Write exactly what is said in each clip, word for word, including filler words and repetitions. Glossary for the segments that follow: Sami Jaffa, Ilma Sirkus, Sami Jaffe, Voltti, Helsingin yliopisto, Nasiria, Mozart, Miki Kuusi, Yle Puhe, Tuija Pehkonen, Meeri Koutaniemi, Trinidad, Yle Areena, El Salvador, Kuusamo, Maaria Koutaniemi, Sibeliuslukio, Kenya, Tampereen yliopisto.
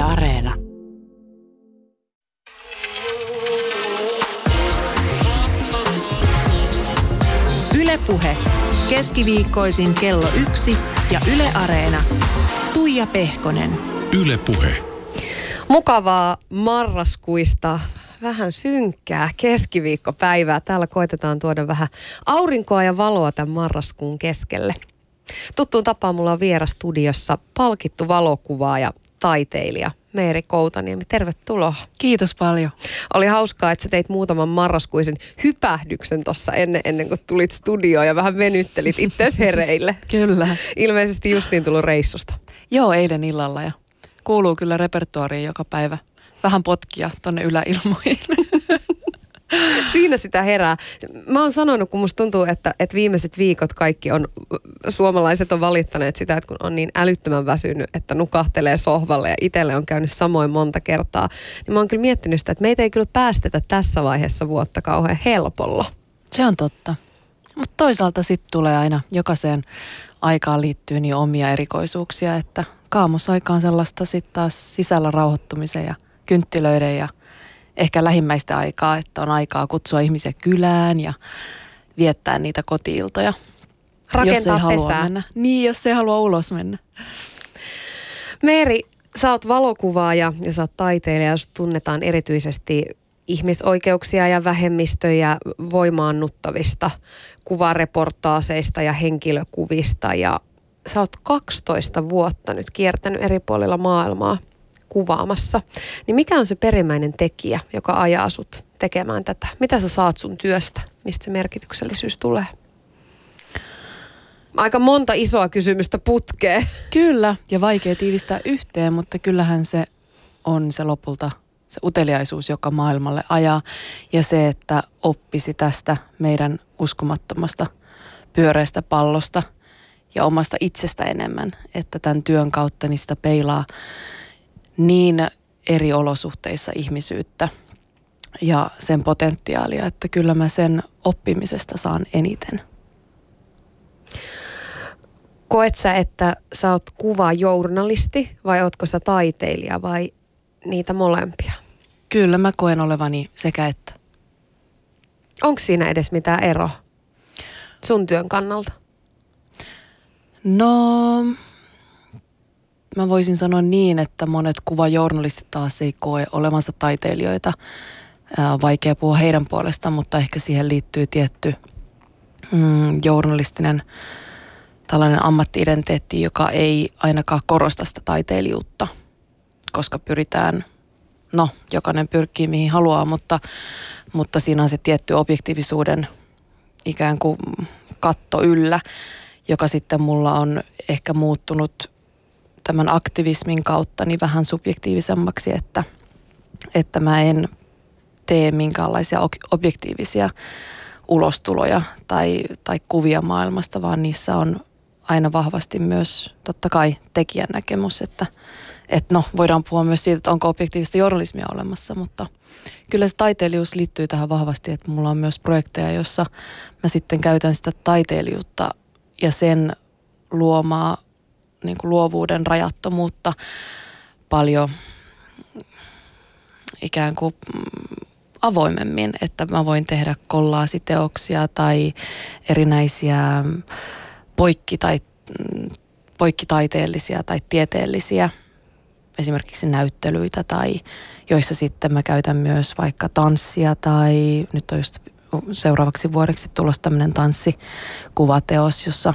Yle Areena. Yle Puhe. Keskiviikkoisin kello yksi ja Yle Areena. Tuija Pehkonen. Yle Puhe. Mukavaa marraskuista. Vähän synkkää keskiviikkopäivää. Täällä koitetaan tuoda vähän aurinkoa ja valoa tämän marraskuun keskelle. Tuttuun tapaan mulla on vieras studiossa palkittu valokuvaaja, taiteilija Meeri Koutaniemi. Tervetuloa. Kiitos paljon. Oli hauskaa, että sä teit muutaman marraskuisen hypähdyksen tuossa ennen, ennen kuin tulit studioon ja vähän venyttelit itseäsi hereille. Kyllä. Ilmeisesti justiin tullut reissusta. Joo, eilen illalla ja kuuluu kyllä repertuariin joka päivä. Vähän potkia tuonne yläilmoihin. Siinä sitä herää. Mä oon sanonut, kun musta tuntuu, että, että viimeiset viikot kaikki on, suomalaiset on valittaneet sitä, että kun on niin älyttömän väsynyt, että nukahtelee sohvalle ja itselle on käynyt samoin monta kertaa. Niin mä oon kyllä miettinyt sitä, että meitä ei kyllä päästetä tässä vaiheessa vuotta kauhean helpolla. Se on totta. Mutta toisaalta sitten tulee aina, jokaiseen aikaan liittyy niin omia erikoisuuksia, että kaamosaika on sellaista sitten taas sisällä rauhoittumisen ja kynttilöiden ja ehkä lähimmäistä aikaa, että on aikaa kutsua ihmisiä kylään ja viettää niitä koti-iltoja. Rakentaa jos ei pesää. Mennä. Niin, jos ei halua ulos mennä. Meeri, sä oot valokuvaaja ja sä oot taiteilija, jos tunnetaan erityisesti ihmisoikeuksia ja vähemmistöjä voimaannuttavista kuvareportaaseista ja henkilökuvista. Ja sä oot kaksitoista vuotta nyt kiertänyt eri puolilla maailmaa kuvaamassa. Niin mikä on se perimmäinen tekijä, joka ajaa sut tekemään tätä? Mitä sä saat sun työstä? Mistä se merkityksellisyys tulee? Aika monta isoa kysymystä putkeen. Kyllä, ja vaikea tiivistää yhteen, mutta kyllähän se on se lopulta se uteliaisuus, joka maailmalle ajaa. Ja se, että oppisi tästä meidän uskomattomasta pyöreästä pallosta ja omasta itsestä enemmän. Että tämän työn kautta niistä peilaa niin eri olosuhteissa ihmisyyttä ja sen potentiaalia, että kyllä mä sen oppimisesta saan eniten. Koet sä, että sä oot kuvajournalisti vai ootko sä taiteilija vai niitä molempia? Kyllä mä koen olevani sekä että. Onko siinä edes mitään eroa sun työn kannalta? No, mä voisin sanoa niin, että monet kuvajournalistit taas ei koe olevansa taiteilijoita. Ää, vaikea puhua heidän puolestaan, mutta ehkä siihen liittyy tietty mm, journalistinen tällainen ammatti-identiteetti, joka ei ainakaan korosta sitä taiteilijuutta, koska pyritään, no jokainen pyrkii mihin haluaa, mutta, mutta siinä on se tietty objektiivisuuden ikään kuin katto yllä, joka sitten mulla on ehkä muuttunut tämän aktivismin kautta niin vähän subjektiivisemmaksi, että, että mä en tee minkäänlaisia objektiivisia ulostuloja tai, tai kuvia maailmasta, vaan niissä on aina vahvasti myös totta kai tekijän näkemys, että, että no voidaan puhua myös siitä, että onko objektiivista journalismia olemassa, mutta kyllä se taiteilijuus liittyy tähän vahvasti, että mulla on myös projekteja, jossa mä sitten käytän sitä taiteilijuutta ja sen luomaa niin kuin luovuuden rajattomuutta paljon ikään kuin avoimemmin, että mä voin tehdä kollaasiteoksia tai erinäisiä poikki tai, poikkitaiteellisia tai tieteellisiä esimerkiksi näyttelyitä tai joissa sitten mä käytän myös vaikka tanssia tai nyt on just seuraavaksi vuodeksi tulossa tämmöinen tanssikuvateos, jossa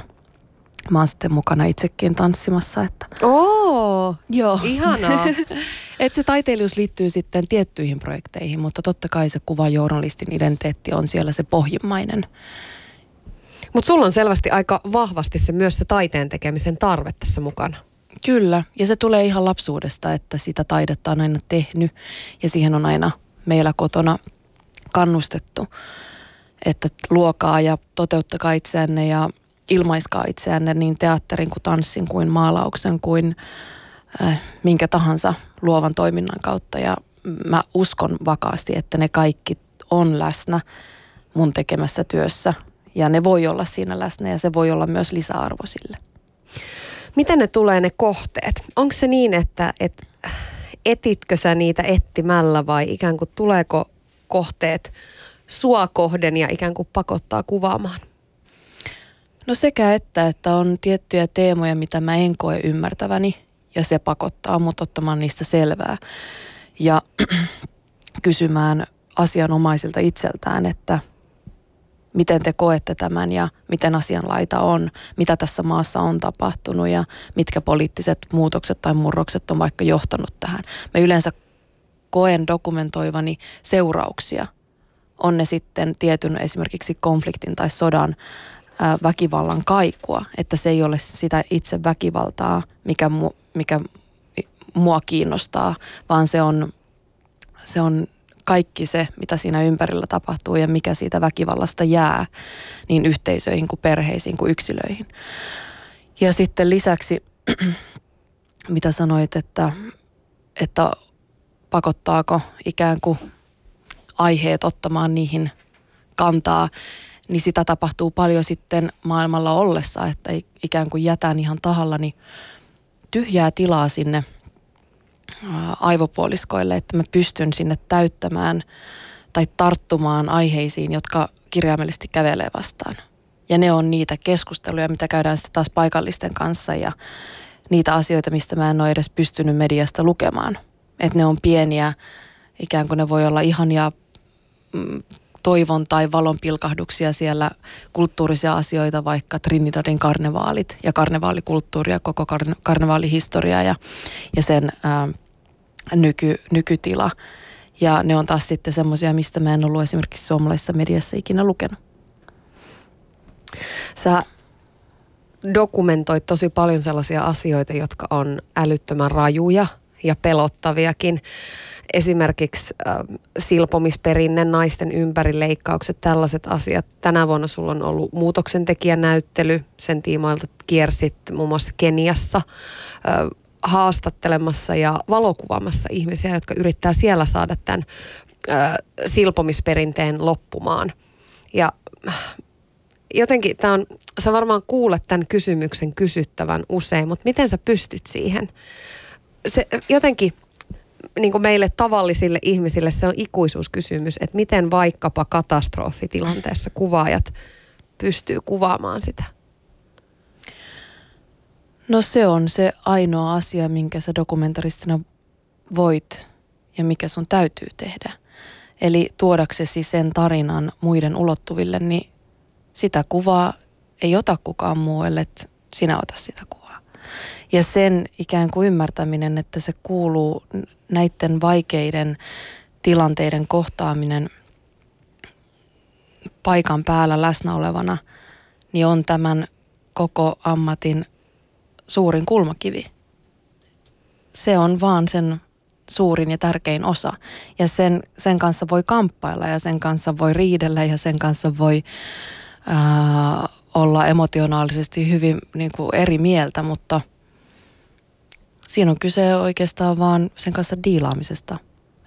mä oon sitten mukana itsekin tanssimassa. Että Oo, joo. Ihanaa. Et se taiteilijuus liittyy sitten tiettyihin projekteihin, mutta totta kai se kuvajournalistin identiteetti on siellä se pohjimmainen. Mutta sulla on selvästi aika vahvasti se myös se taiteen tekemisen tarve tässä mukana. Kyllä, ja se tulee ihan lapsuudesta, että sitä taidetta on aina tehnyt ja siihen on aina meillä kotona kannustettu, että luokaa ja toteuttakaa itseänne ja ilmaiskaa itseänne niin teatterin kuin tanssin kuin maalauksen kuin äh, minkä tahansa luovan toiminnan kautta. Ja mä uskon vakaasti, että ne kaikki on läsnä mun tekemässä työssä. Ja ne voi olla siinä läsnä ja se voi olla myös lisäarvo sille. Miten ne tulee ne kohteet? Onko se niin, että, että etitkö sä niitä etsimällä vai ikään kuin tuleeko kohteet sua kohden ja ikään kuin pakottaa kuvaamaan? No sekä että, että on tiettyjä teemoja, mitä mä en koe ymmärtäväni ja se pakottaa mut ottamaan niistä selvää ja kysymään asianomaisilta itseltään, että miten te koette tämän ja miten asianlaita on, mitä tässä maassa on tapahtunut ja mitkä poliittiset muutokset tai murrokset on vaikka johtanut tähän. Mä yleensä koen dokumentoivani seurauksia, on ne sitten tietyn esimerkiksi konfliktin tai sodan väkivallan kaikua, että se ei ole sitä itse väkivaltaa, mikä, mu, mikä mua kiinnostaa, vaan se on, se on kaikki se, mitä siinä ympärillä tapahtuu ja mikä siitä väkivallasta jää niin yhteisöihin kuin perheisiin kuin yksilöihin. Ja sitten lisäksi, mitä sanoit, että, että pakottaako ikään kuin aiheet ottamaan niihin kantaa, niin sitä tapahtuu paljon sitten maailmalla ollessa, että ikään kuin jätän ihan tahallani tyhjää tilaa sinne aivopuoliskoille, että mä pystyn sinne täyttämään tai tarttumaan aiheisiin, jotka kirjaimellisesti kävelee vastaan. Ja ne on niitä keskusteluja, mitä käydään sitten taas paikallisten kanssa ja niitä asioita, mistä mä en ole edes pystynyt mediasta lukemaan. Että ne on pieniä, ikään kuin ne voi olla ihania mm, toivon tai valon pilkahduksia siellä, kulttuurisia asioita, vaikka Trinidadin karnevaalit ja karnevaalikulttuuria, koko karne- karnevaalihistoria ja, ja sen ää, nyky, nykytila. Ja ne on taas sitten semmoisia, mistä mä en ollut esimerkiksi suomalaisessa mediassa ikinä lukenut. Sä dokumentoit tosi paljon sellaisia asioita, jotka on älyttömän rajuja ja pelottaviakin. Esimerkiksi äh, silpomisperinne, naisten ympärileikkaukset, tällaiset asiat. Tänä vuonna sulla on ollut muutoksentekijänäyttely, sen tiimoilta kiersit muun muassa Keniassa äh, haastattelemassa ja valokuvaamassa ihmisiä, jotka yrittää siellä saada tämän äh, silpomisperinteen loppumaan. Ja jotenkin tämä on, sä varmaan kuulet tämän kysymyksen kysyttävän usein, mutta miten sä pystyt siihen? Se jotenkin niin kuin meille tavallisille ihmisille se on ikuisuuskysymys, että miten vaikkapa katastrofitilanteessa kuvaajat pystyy kuvaamaan sitä? No se on se ainoa asia, minkä sä dokumentaristina voit ja mikä sun täytyy tehdä. Eli tuodaksesi sen tarinan muiden ulottuville, niin sitä kuvaa ei ota kukaan muu, että sinä ota sitä kuvaa. Ja sen ikään kuin ymmärtäminen, että se kuuluu näiden vaikeiden tilanteiden kohtaaminen paikan päällä läsnä olevana, niin on tämän koko ammatin suurin kulmakivi. Se on vaan sen suurin ja tärkein osa. Ja sen, sen kanssa voi kamppailla ja sen kanssa voi riidellä ja sen kanssa voi ää, olla emotionaalisesti hyvin niin kuin eri mieltä, mutta siinä on kyse oikeastaan vaan sen kanssa diilaamisesta,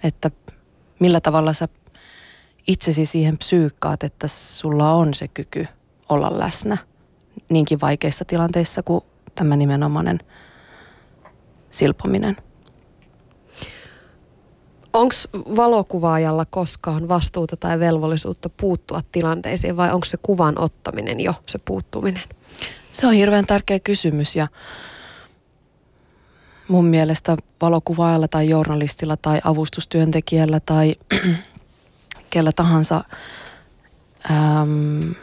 että millä tavalla sä itsesi siihen psyykkaat, että sulla on se kyky olla läsnä niinkin vaikeissa tilanteissa kuin tämä nimenomainen silpominen. Onko valokuvaajalla koskaan vastuuta tai velvollisuutta puuttua tilanteisiin vai onko se kuvan ottaminen jo se puuttuminen? Se on hirveän tärkeä kysymys ja mun mielestä valokuvaajalla tai journalistilla tai avustustyöntekijällä tai kellä tahansa äm,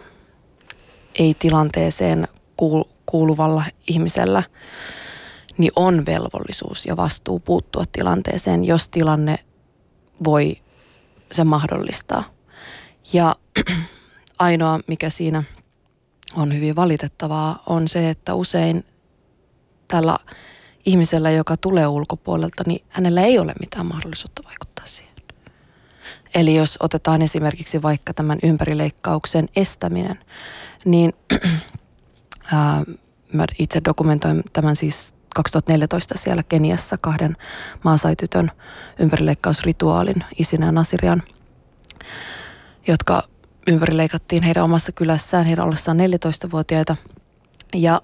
ei tilanteeseen kuul- kuuluvalla ihmisellä niin on velvollisuus ja vastuu puuttua tilanteeseen, jos tilanne voi se mahdollistaa. Ja ainoa, mikä siinä on hyvin valitettavaa, on se, että usein tällä ihmisellä, joka tulee ulkopuolelta, niin hänellä ei ole mitään mahdollisuutta vaikuttaa siihen. Eli jos otetaan esimerkiksi vaikka tämän ympärileikkauksen estäminen, niin ää, mä itse dokumentoin tämän siis kaksituhattaneljätoista siellä Keniassa kahden maasaitytön ympärileikkausrituaalin, Isinä ja Nasirian, jotka ympärileikattiin heidän omassa kylässään, heidän ollessaan neljätoistavuotiaita. Ja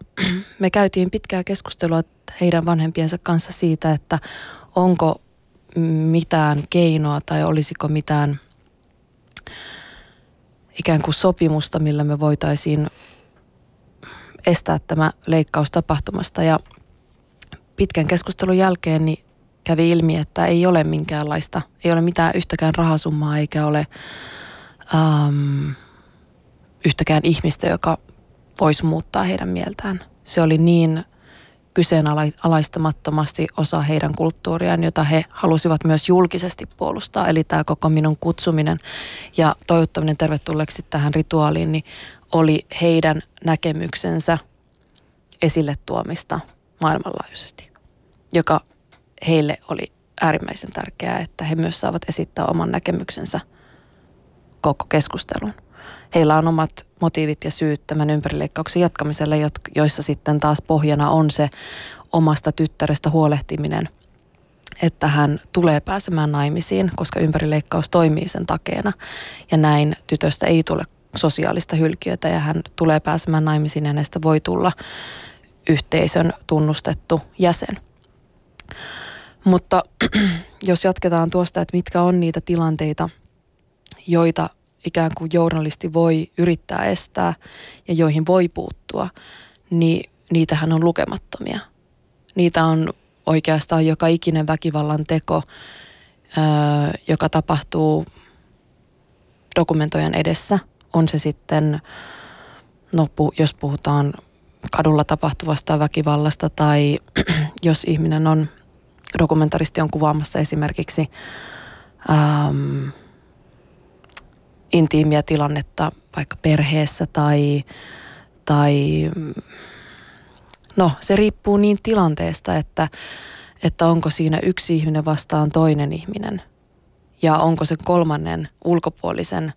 me käytiin pitkää keskustelua heidän vanhempiensa kanssa siitä, että onko mitään keinoa tai olisiko mitään ikään kuin sopimusta, millä me voitaisiin estää tämä leikkaus tapahtumasta. Ja pitkän keskustelun jälkeen niin kävi ilmi, että ei ole minkäänlaista, ei ole mitään yhtäkään rahasummaa eikä ole ähm, yhtäkään ihmistä, joka voisi muuttaa heidän mieltään. Se oli niin kyseenalaistamattomasti osa heidän kulttuuriaan, jota he halusivat myös julkisesti puolustaa. Eli tämä koko minun kutsuminen ja toivottaminen tervetulleeksi tähän rituaaliin niin oli heidän näkemyksensä esille tuomista maailmanlaajuisesti, joka heille oli äärimmäisen tärkeää, että he myös saavat esittää oman näkemyksensä koko keskusteluun. Heillä on omat motiivit ja syyt tämän ympärileikkauksen jatkamiselle, joissa sitten taas pohjana on se omasta tyttärestä huolehtiminen, että hän tulee pääsemään naimisiin, koska ympärileikkaus toimii sen takeena. Ja näin tytöstä ei tule sosiaalista hylkiötä ja hän tulee pääsemään naimisiin ja hänestä voi tulla yhteisön tunnustettu jäsen. Mutta jos jatketaan tuosta, että mitkä on niitä tilanteita, joita ikään kuin journalisti voi yrittää estää ja joihin voi puuttua, niin niitähän on lukemattomia. Niitä on oikeastaan joka ikinen väkivallan teko, joka tapahtuu dokumentoijan edessä. On se sitten, no, jos puhutaan kadulla tapahtuvasta väkivallasta tai jos ihminen on, dokumentaristi on kuvaamassa esimerkiksi äm, intiimiä tilannetta vaikka perheessä tai, tai no se riippuu niin tilanteesta, että, että onko siinä yksi ihminen vastaan toinen ihminen ja onko se kolmannen ulkopuolisen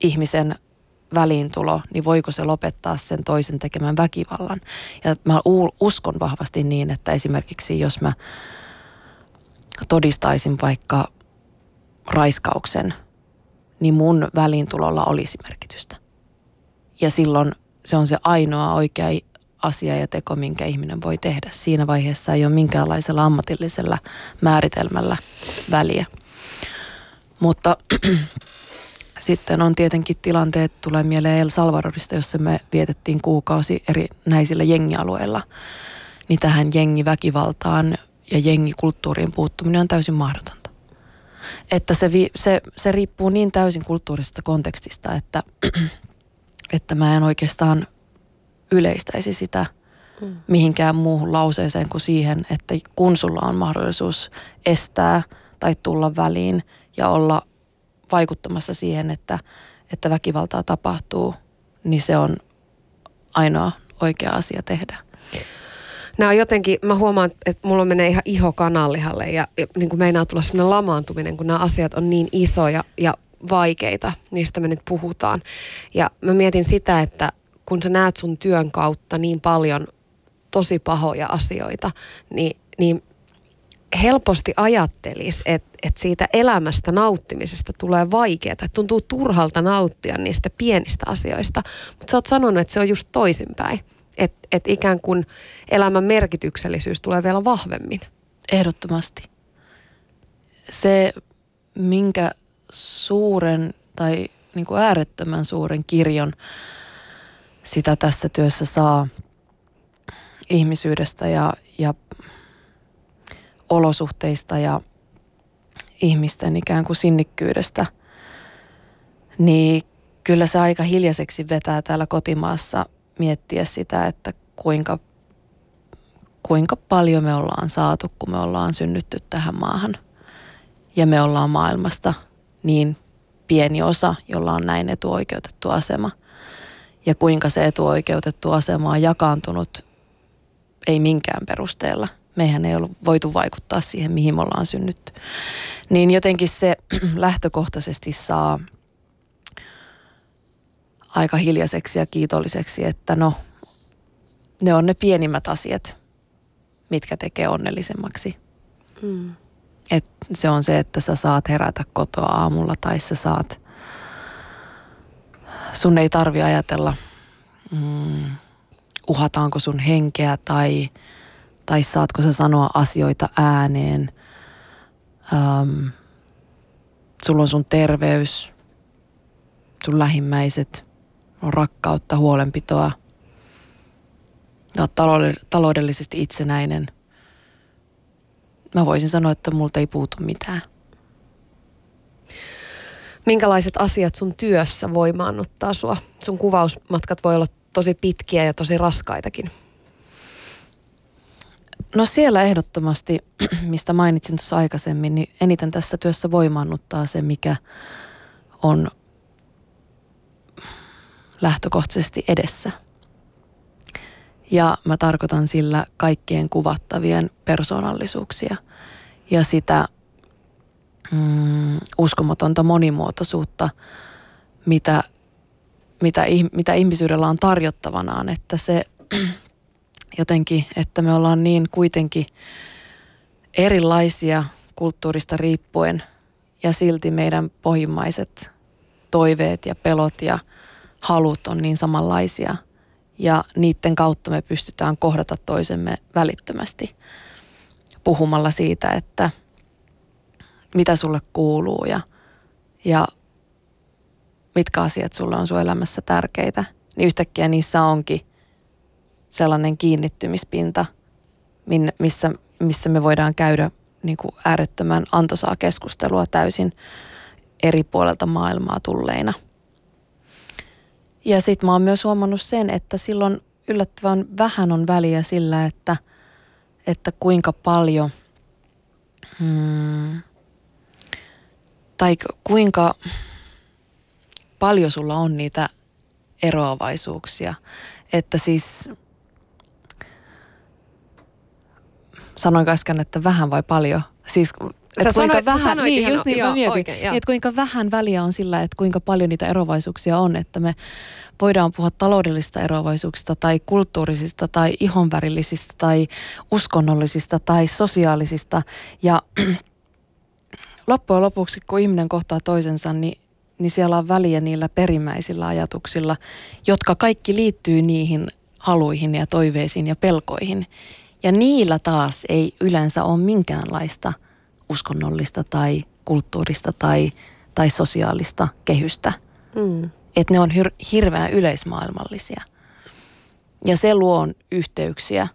ihmisen väliintulo, niin voiko se lopettaa sen toisen tekemän väkivallan. Ja mä uskon vahvasti niin, että esimerkiksi jos mä todistaisin vaikka raiskauksen, niin mun väliintulolla olisi merkitystä. Ja silloin se on se ainoa oikea asia ja teko, minkä ihminen voi tehdä. Siinä vaiheessa ei ole minkäänlaisella ammatillisella määritelmällä väliä. Mutta sitten on tietenkin tilanteet, tulee mieleen El Salvadorista, jossa me vietettiin kuukausi erinäisillä jengialueilla. Niin tähän jengiväkivaltaan ja jengikulttuuriin puuttuminen on täysin mahdotonta. Että se, vi, se, se riippuu niin täysin kulttuurisesta kontekstista, että, että mä en oikeastaan yleistäisi sitä mihinkään muuhun lauseeseen kuin siihen, että kun sulla on mahdollisuus estää tai tulla väliin ja olla vaikuttamassa siihen, että, että väkivaltaa tapahtuu, niin se on ainoa oikea asia tehdä. Nämä on jotenkin, mä huomaan, että mulla menee ihan iho kanallihalle ja, ja niin kuin meinaa tulla sellainen lamaantuminen, kun nämä asiat on niin isoja ja vaikeita, niistä me nyt puhutaan. Ja mä mietin sitä, että kun sä näet sun työn kautta niin paljon tosi pahoja asioita, niin, niin helposti ajattelisi, että, että siitä elämästä nauttimisesta tulee vaikeaa. Tuntuu turhalta nauttia niistä pienistä asioista, mutta sä oot sanonut, että se on just toisinpäin. Että et ikään kuin elämän merkityksellisyys tulee vielä vahvemmin. Ehdottomasti. Se, minkä suuren tai niin kuin äärettömän suuren kirjon sitä tässä työssä saa ihmisyydestä ja, ja olosuhteista ja ihmisten ikään kuin sinnikkyydestä, niin kyllä se aika hiljaiseksi vetää täällä kotimaassa miettiä sitä, että kuinka, kuinka paljon me ollaan saatu, kun me ollaan synnytty tähän maahan. Ja me ollaan maailmasta niin pieni osa, jolla on näin etuoikeutettu asema. Ja kuinka se etuoikeutettu asema on jakaantunut, ei minkään perusteella. Meihän ei ollut voitu vaikuttaa siihen, mihin me ollaan synnytty. Niin jotenkin se lähtökohtaisesti saa aika hiljaiseksi ja kiitolliseksi, että no, ne on ne pienimmät asiat, mitkä tekee onnellisemmaksi. Mm. Et se on se, että sä saat herätä kotoa aamulla tai sä saat, sun ei tarvi ajatella, mm, uhataanko sun henkeä tai, tai saatko sä sanoa asioita ääneen. Ähm, sulla on sun terveys, sun lähimmäiset, on rakkautta, huolenpitoa. Olet taloudellisesti itsenäinen. Mä voisin sanoa, että multa ei puutu mitään. Minkälaiset asiat sun työssä voimaannuttaa sua? Sun kuvausmatkat voi olla tosi pitkiä ja tosi raskaitakin. No siellä ehdottomasti, mistä mainitsin tuossa aikaisemmin, niin eniten tässä työssä voimaannuttaa se, mikä on lähtökohtaisesti edessä. Ja mä tarkoitan sillä kaikkien kuvattavien persoonallisuuksia ja sitä mm, uskomatonta monimuotoisuutta, mitä, mitä, mitä ihmisyydellä on tarjottavanaan, että se jotenkin, että me ollaan niin kuitenkin erilaisia kulttuurista riippuen ja silti meidän pohjimmaiset toiveet ja pelot ja halut on niin samanlaisia ja niiden kautta me pystytään kohdata toisemme välittömästi puhumalla siitä, että mitä sulle kuuluu ja, ja mitkä asiat sulle on sun elämässä tärkeitä, niin yhtäkkiä niissä onkin sellainen kiinnittymispinta, missä, missä me voidaan käydä niin kuin äärettömän antoisaa keskustelua täysin eri puolelta maailmaa tulleina. Ja sit mä oon myös huomannut sen, että silloin yllättävän vähän on väliä sillä, että, että kuinka paljon hmm, tai kuinka paljon sulla on niitä eroavaisuuksia. Että siis, sanoinko äsken, että vähän vai paljon? Siis Että kuinka sanoit, vähän, sanoit, niin, just niin, joo, joo, oikein, niin, että kuinka vähän väliä on sillä, että kuinka paljon niitä eroavaisuuksia on, että me voidaan puhua taloudellisista eroavaisuuksista tai kulttuurisista tai ihonvärillisistä tai uskonnollisista tai sosiaalisista. Ja loppujen lopuksi, kun ihminen kohtaa toisensa, niin, niin siellä on väliä niillä perimmäisillä ajatuksilla, jotka kaikki liittyy niihin haluihin ja toiveisiin ja pelkoihin. Ja niillä taas ei yleensä ole minkäänlaista uskonnollista tai kulttuurista tai, tai sosiaalista kehystä. Mm. Että ne on hir- hirveän yleismaailmallisia. Ja se luo yhteyksiä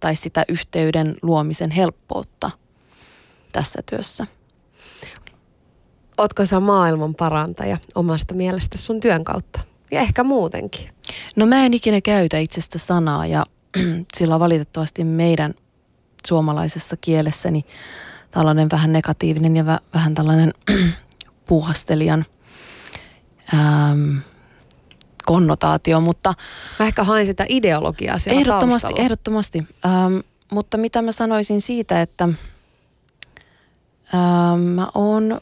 tai sitä yhteyden luomisen helppoutta tässä työssä. Ootko sä maailman parantaja omasta mielestä sun työn kautta? Ja ehkä muutenkin. No mä en ikinä käytä itsestä sanaa ja sillä valitettavasti meidän suomalaisessa kielessäni niin tällainen vähän negatiivinen ja vä- vähän tällainen puuhastelijan äm, konnotaatio, mutta mä ehkä haen sitä ideologiaa siellä ehdottomasti, taustalla. Ehdottomasti, äm, mutta mitä mä sanoisin siitä, että äm, mä oon,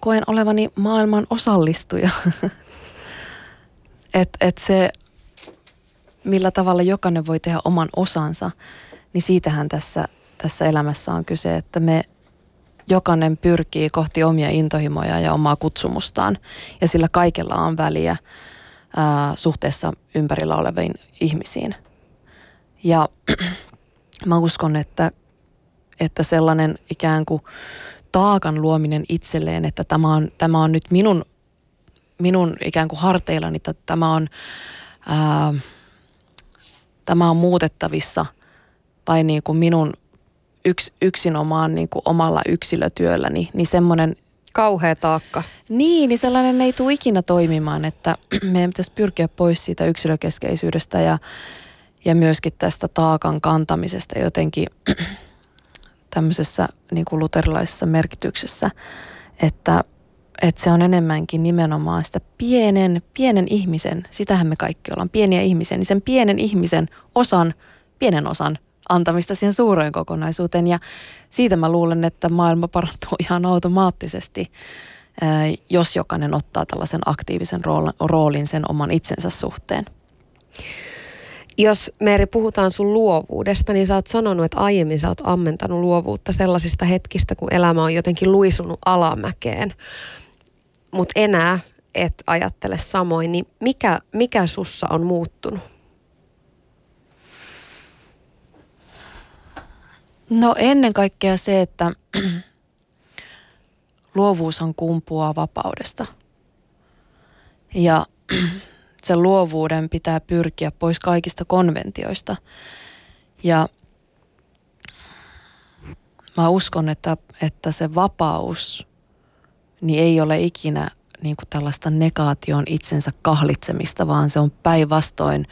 koen olevani maailman osallistuja. Että et se, millä tavalla jokainen voi tehdä oman osansa, niin siitähän tässä, tässä elämässä on kyse, että me jokainen pyrkii kohti omia intohimoja ja omaa kutsumustaan. Ja sillä kaikella on väliä ää, suhteessa ympärillä oleviin ihmisiin. Ja mä uskon, että, että sellainen ikään kuin taakan luominen itselleen, että tämä on, tämä on nyt minun, minun ikään kuin harteillani, että tämä on, ää, tämä on muutettavissa tai niin kuin minun yks, yksinomaan niin kuin omalla yksilötyölläni, niin semmoinen kauhea taakka. Niin, niin sellainen ei tule ikinä toimimaan, että meidän pitäisi pyrkiä pois siitä yksilökeskeisyydestä ja, ja myöskin tästä taakan kantamisesta jotenkin tämmöisessä niin kuin luterilaisessa merkityksessä, että, että se on enemmänkin nimenomaan sitä pienen, pienen ihmisen, sitähän me kaikki ollaan, pieniä ihmisiä, niin sen pienen ihmisen osan, pienen osan antamista siihen suureen kokonaisuuteen ja siitä mä luulen, että maailma parantuu ihan automaattisesti, jos jokainen ottaa tällaisen aktiivisen roolin sen oman itsensä suhteen. Jos Meeri puhutaan sun luovuudesta, niin sä oot sanonut, että aiemmin sä oot ammentanut luovuutta sellaisista hetkistä, kun elämä on jotenkin luisunut alamäkeen, mutta enää et ajattele samoin, niin mikä, mikä sussa on muuttunut? No ennen kaikkea se, että luovuushan kumpuaa vapaudesta. Ja sen luovuuden pitää pyrkiä pois kaikista konventioista. Ja mä uskon, että, että se vapaus niin ei ole ikinä niin kuin tällaista negaation itsensä kahlitsemista, vaan se on päinvastoin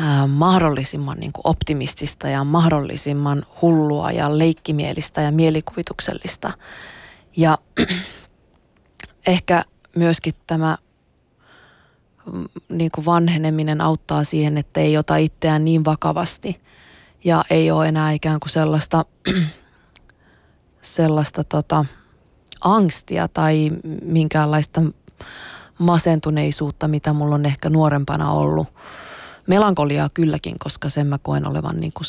ää, mahdollisimman niin kuin optimistista ja mahdollisimman hullua ja leikkimielistä ja mielikuvituksellista. Ja ehkä myöskin tämä niin kuin vanheneminen auttaa siihen, että ei ota itseään niin vakavasti ja ei ole enää ikään kuin sellaista, sellaista tota, angstia tai minkäänlaista masentuneisuutta, mitä mulla on ehkä nuorempana ollut. Melankoliaa kylläkin, koska sen mä koen olevan niin kuin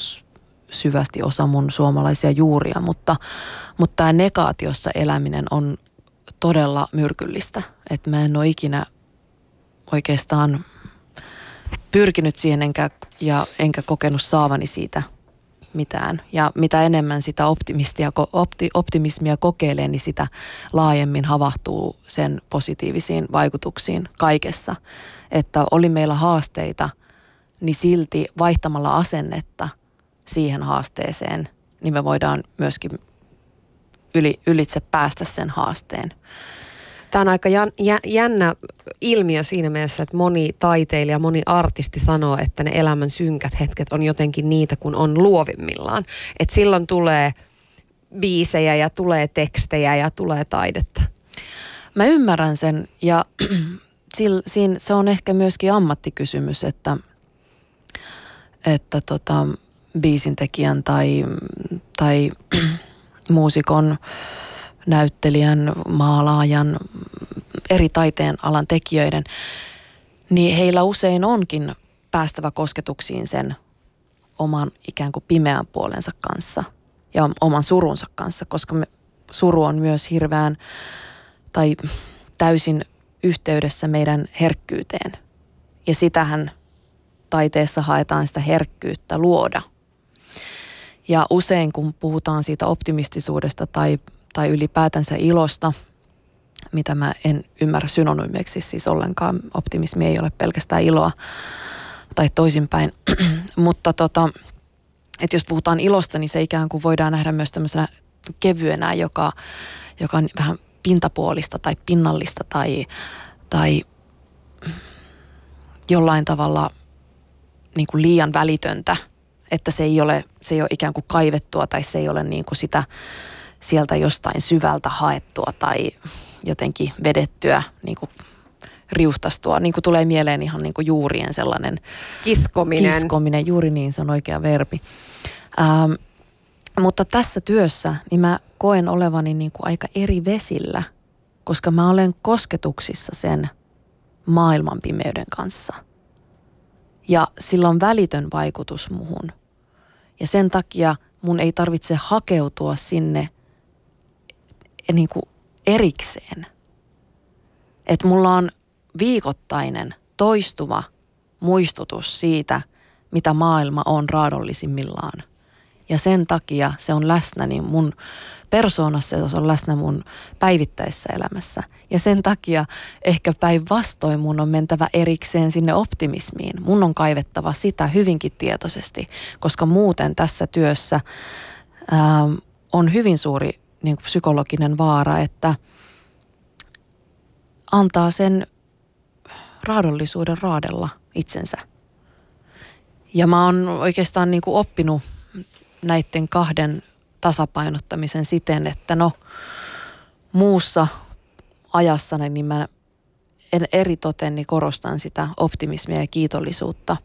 syvästi osa mun suomalaisia juuria, mutta, mutta tämä negaatiossa eläminen on todella myrkyllistä, että mä en ole ikinä oikeastaan pyrkinyt siihen enkä, ja enkä kokenut saavani siitä mitään. Ja mitä enemmän sitä optimistia, opti, optimismia kokeilee, niin sitä laajemmin havahtuu sen positiivisiin vaikutuksiin kaikessa. Että oli meillä haasteita, niin silti vaihtamalla asennetta siihen haasteeseen, niin me voidaan myöskin yli, ylitse päästä sen haasteen. Tämä on aika jännä ilmiö siinä mielessä, että moni taiteilija, moni artisti sanoo, että ne elämän synkät hetket on jotenkin niitä, kun on luovimmillaan. Että silloin tulee biisejä ja tulee tekstejä ja tulee taidetta. Mä ymmärrän sen ja se on ehkä myöskin ammattikysymys, että, että tota, biisintekijän tai, tai muusikon, näyttelijän, maalaajan, eri taiteen alan tekijöiden, niin heillä usein onkin päästävä kosketuksiin sen oman ikään kuin pimeän puolensa kanssa ja oman surunsa kanssa, koska me, suru on myös hirveän tai täysin yhteydessä meidän herkkyyteen. Ja sitähän taiteessa haetaan sitä herkkyyttä luoda. Ja usein kun puhutaan siitä optimistisuudesta tai tai ylipäätänsä ilosta, mitä mä en ymmärrä synonyymeiksi, siis ollenkaan optimismi ei ole pelkästään iloa tai toisinpäin. Mutta tota, että jos puhutaan ilosta, niin se ikään kuin voidaan nähdä myös tämmöisenä kevyenä, joka, joka on vähän pintapuolista tai pinnallista tai, tai jollain tavalla niin kuin liian välitöntä, että se ei ole, se ei ole ikään kuin kaivettua tai se ei ole niin kuin sitä sieltä jostain syvältä haettua tai jotenkin vedettyä, niin kuin riuhtastua. Niin kuin tulee mieleen ihan niin kuin juurien sellainen kiskominen. kiskominen. Juuri niin, se on oikea verbi. Ähm, mutta tässä työssä niin mä koen olevani niin kuin aika eri vesillä, koska mä olen kosketuksissa sen maailman pimeyden kanssa. Ja sillä on välitön vaikutus muhun. Ja sen takia mun ei tarvitse hakeutua sinne niin kuin erikseen. Että mulla on viikoittainen, toistuva muistutus siitä, mitä maailma on raadollisimmillaan. Ja sen takia se on läsnä niin mun persoonassa, se on läsnä mun päivittäisessä elämässä. Ja sen takia ehkä päinvastoin mun on mentävä erikseen sinne optimismiin. Mun on kaivettava sitä hyvinkin tietoisesti, koska muuten tässä työssä ää, on hyvin suuri niin kuin psykologinen vaara, että antaa sen raadollisuuden raadella itsensä. Ja mä oon oikeastaan niin kuin oppinut näiden kahden tasapainottamisen siten, että no muussa ajassa niin mä eri toten niin korostan sitä optimismia ja kiitollisuutta,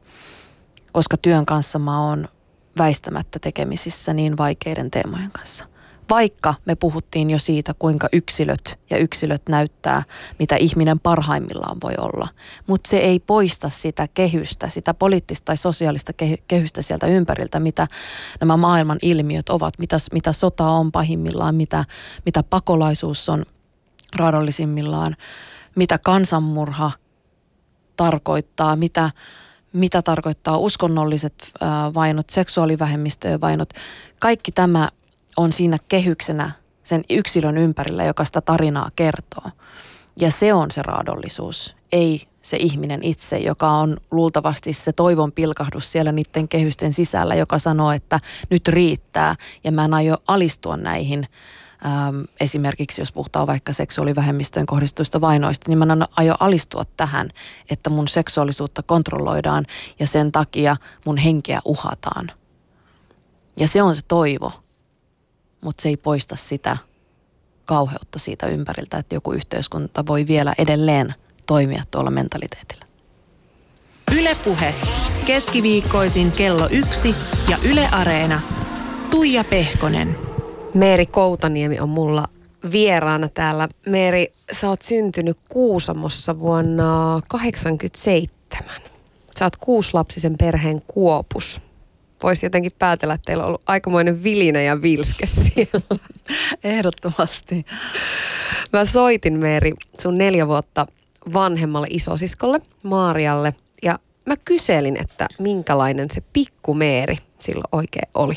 koska työn kanssa mä oon väistämättä tekemisissä niin vaikeiden teemojen kanssa. Vaikka me puhuttiin jo siitä, kuinka yksilöt ja yksilöt näyttää, mitä ihminen parhaimmillaan voi olla. Mutta se ei poista sitä kehystä, sitä poliittista tai sosiaalista kehystä sieltä ympäriltä, mitä nämä maailman ilmiöt ovat. Mitä, mitä sota on pahimmillaan, mitä, mitä pakolaisuus on raadollisimmillaan, mitä kansanmurha tarkoittaa, mitä, mitä tarkoittaa uskonnolliset vainot, seksuaalivähemmistöjen vainot. Kaikki tämä on siinä kehyksenä, sen yksilön ympärillä, joka sitä tarinaa kertoo. Ja se on se raadollisuus, ei se ihminen itse, joka on luultavasti se toivon pilkahdus siellä niiden kehysten sisällä, joka sanoo, että nyt riittää ja mä en aio alistua näihin. Ähm, esimerkiksi jos puhutaan vaikka seksuaalivähemmistöön kohdistuista vainoista, niin mä en aio alistua tähän, että mun seksuaalisuutta kontrolloidaan ja sen takia mun henkeä uhataan. Ja se on se toivo, mutta se ei poista sitä kauheutta siitä ympäriltä, että joku yhteiskunta voi vielä edelleen toimia tuolla mentaliteetillä. Yle Puhe. Keskiviikkoisin kello yksi ja Yle Areena. Tuija Pehkonen. Meeri Koutaniemi on mulla vieraana täällä. Meeri, sä oot syntynyt Kuusamossa vuonna kahdeksankymmentäseitsemän. Sä oot kuuslapsisen perheen kuopus. Voisi jotenkin päätellä, että teillä on ollut aikamoinen vilinä ja vilske siellä. Ehdottomasti. Mä soitin, Meeri, sun neljä vuotta vanhemmalle isosiskolle, Maarialle, ja mä kyselin, että minkälainen se pikku Meeri silloin oikein oli.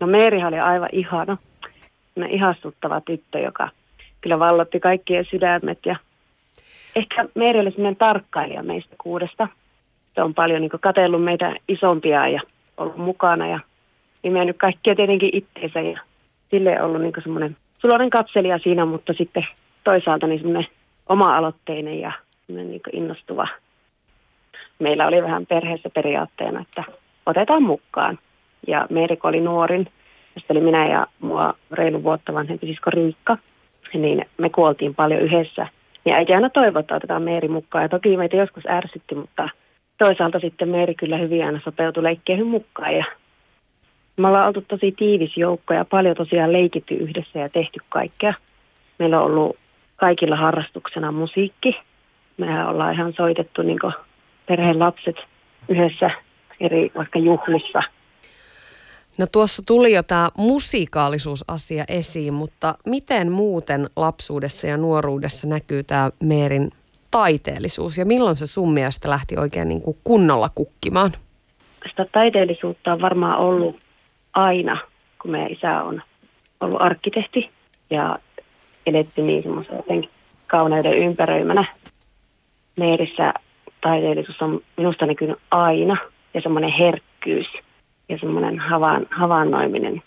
No Meerihan oli aivan ihana, ihastuttava tyttö, joka kyllä vallotti kaikkien sydämet. Ja ehkä Meeri oli sellainen tarkkailija meistä kuudesta. Se on paljon niin kuin katsellut meitä isompia ja ollut mukana ja imennyt kaikkia tietenkin itteensä. Ja sille on ollut niin kuin semmoinen suloinen katselija siinä, mutta sitten toisaalta niin semmoinen oma-aloitteinen ja niin kuin innostuva. Meillä oli vähän perheessä periaatteena, että otetaan mukaan. Ja Meeri, kun oli nuorin, josta oli minä ja mua reilu vuotta vanhempi sisko Riikka, niin me kuoltiin paljon yhdessä. Ja äiti aina toivoi, että otetaan Meeri mukaan. Ja toki meitä joskus ärsytti, mutta toisaalta sitten Meeri kyllä hyvin aina sopeutui leikkeihin mukaan. Ja me ollaan oltu tosi tiivis joukko ja paljon tosiaan leikitty yhdessä ja tehty kaikkea. Meillä on ollut kaikilla harrastuksena musiikki. Mehän ollaan ihan soitettu niin kuin perheen lapset yhdessä eri vaikka juhlissa. No tuossa tuli jo tämä musikaalisuusasia esiin, mutta miten muuten lapsuudessa ja nuoruudessa näkyy tämä Meerin taiteellisuus ja milloin se sun mielestä lähti oikein niin kuin kunnolla kukkimaan? Sitä taiteellisuutta on varmaan ollut aina, kun meidän isä on ollut arkkitehti ja eletti niin semmoisen jotenkin kauneuden ympäröimänä. Meerissä taiteellisuus on minusta näkynyt aina ja semmoinen herkkyys. Ja semmoinen hava- havainnoiminen.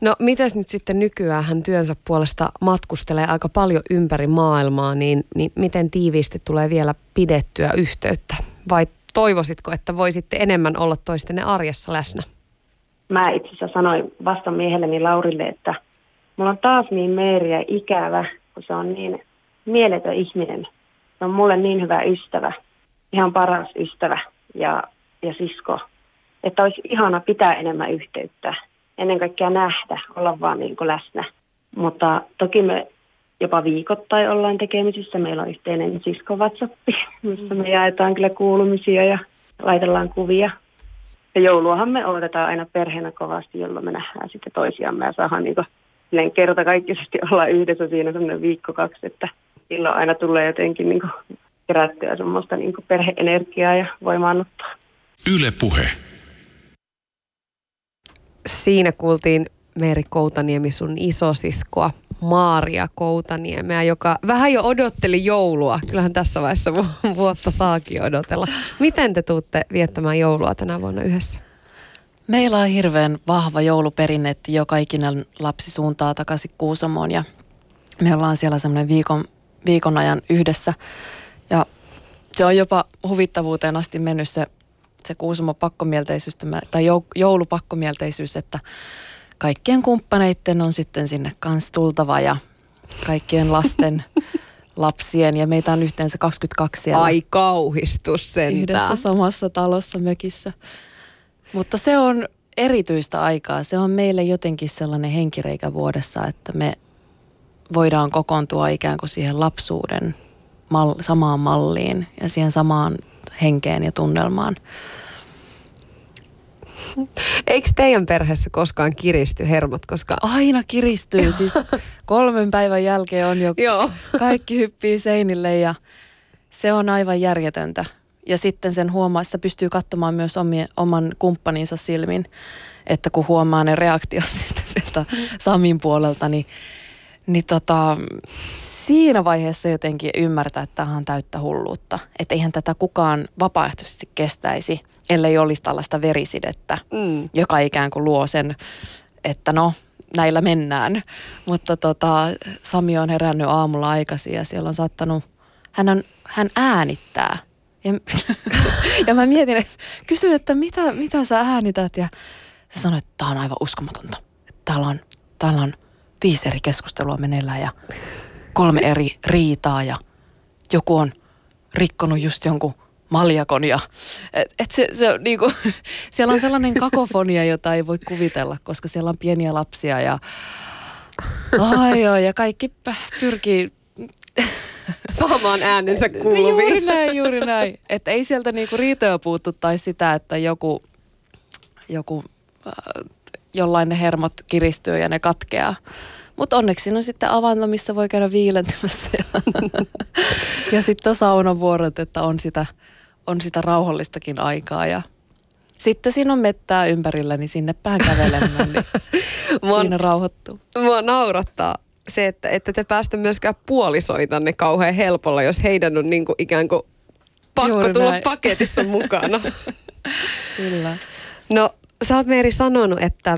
No mitäs nyt sitten nykyään hän työnsä puolesta matkustelee aika paljon ympäri maailmaa, niin, niin miten tiiviisti tulee vielä pidettyä yhteyttä? Vai toivoisitko, että voisitte enemmän olla toistenne arjessa läsnä? Mä itse asiassa sanoin vastamiehelleni Laurille, että mulla on taas niin Meeriä ikävä, kun se on niin mieletön ihminen. Se on mulle niin hyvä ystävä, ihan paras ystävä ja, ja sisko. Että olisi ihana pitää enemmän yhteyttä, ennen kaikkea nähdä, olla vaan niin kuin läsnä. Mutta toki me jopa viikoittain ollaan tekemisissä. Meillä on yhteinen sisko WhatsAppi, missä me jaetaan kyllä kuulumisia ja laitellaan kuvia. Ja jouluahan me odotetaan aina perheenä kovasti, jolloin me nähdään sitten toisiamme ja saadaan niin kuin kertakaikkisesti olla yhdessä siinä semmoinen viikko kaksi, että silloin aina tulee jotenkin niin kuin kerättyä semmoista niin kuin perhe-energiaa ja voimaannuttaa. Yle Puhe. Siinä kuultiin Meeri Koutaniemi, sun isosiskoa, Maaria Koutaniemeä, joka vähän jo odotteli joulua. Kyllähän tässä vaiheessa vu- vuotta saakin odotella. Miten te tuutte viettämään joulua tänä vuonna yhdessä? Meillä on hirveän vahva jouluperinne, että joka ikinen lapsi suuntaa takaisin Kuusamoon. Ja me ollaan siellä semmoinen viikon, viikon ajan yhdessä. Ja se on jopa huvittavuuteen asti mennyt se, se Kuusamo pakkomielteisyys tai joulupakkomielteisyys, että kaikkien kumppaneiden on sitten sinne kanssa tultava ja kaikkien lasten, lapsien ja meitä on yhteensä kaksikymmentäkaksi siellä. Ai kauhistus sentään. Yhdessä samassa talossa mökissä. Mutta se on erityistä aikaa. Se on meille jotenkin sellainen henkireikä vuodessa, että me voidaan kokoontua ikään kuin siihen lapsuuden mal- samaan malliin ja siihen samaan henkeen ja tunnelmaan. Eikö teidän perheessä koskaan kiristy hermot? Koska aina kiristyy. Siis kolmen päivän jälkeen on jo kaikki hyppii seinille ja se on aivan järjetöntä. Ja sitten sen huomaa, sitä pystyy katsomaan myös omien, oman kumppaninsa silmin, että kun huomaa ne reaktiot sitten sieltä Samin puolelta, niin, niin tota, siinä vaiheessa jotenkin ymmärtää, että tämä on täyttä hulluutta. Että eihän tätä kukaan vapaaehtoisesti kestäisi, ellei olisi tällaista verisidettä, mm. joka ikään kuin luo sen, että no, näillä mennään. Mutta tota, Sami on herännyt aamulla aikaisin ja siellä on saattanut, hän, on, hän äänittää. Ja, ja mä mietin, että kysyn, että mitä, mitä sä äänität? Ja se sanoi, että tää on aivan uskomatonta. Täällä on, täällä on viisi eri keskustelua meneillään ja kolme eri riitaa ja joku on rikkonut just jonkun maljakon. Ja, et, et se, se, niinku, siellä on sellainen kakofonia, jota ei voi kuvitella, koska siellä on pieniä lapsia ja, ai joo, ja kaikki pyrkii saamaan äänensä kuuluviin. Juuri näin, juuri näin. Että ei sieltä niinku riitoja puuttu tai sitä, että joku, joku äh, jollain ne hermot kiristyy ja ne katkeaa. Mutta onneksi on sitten avanto, missä voi käydä viilentymässä. Ja, ja sitten on saunavuorot, että on sitä, on sitä rauhallistakin aikaa ja sitten siinä on mettää ympärillä, niin sinne päin kävelemään, niin mua, siinä rauhoittuu. Mua naurattaa se, että, että te päästä myöskään puolisoitanne kauhean helpolla, jos heidän on niin kuin ikään kuin pakko Juuri tulla näin. paketissa mukana. Kyllä. No, sä oot Meeri sanonut, että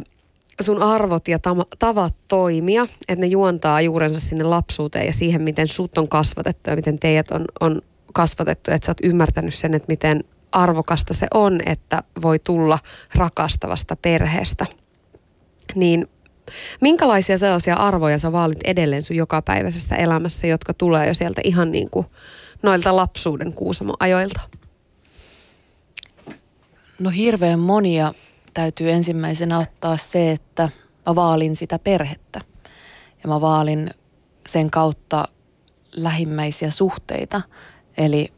sun arvot ja tam- tavat toimia, että ne juontaa juurensa sinne lapsuuteen ja siihen, miten sut on kasvatettu ja miten teidät on, on kasvatettu. Että sä oot ymmärtänyt sen, että miten arvokasta se on, että voi tulla rakastavasta perheestä. Niin minkälaisia sellaisia arvoja sä vaalit edelleen sun jokapäiväisessä elämässä, jotka tulee jo sieltä ihan niin kuin noilta lapsuuden Kuusamo-ajoilta? No hirveän monia täytyy ensimmäisenä ottaa se, että mä vaalin sitä perhettä. Ja mä vaalin sen kautta lähimmäisiä suhteita. Eli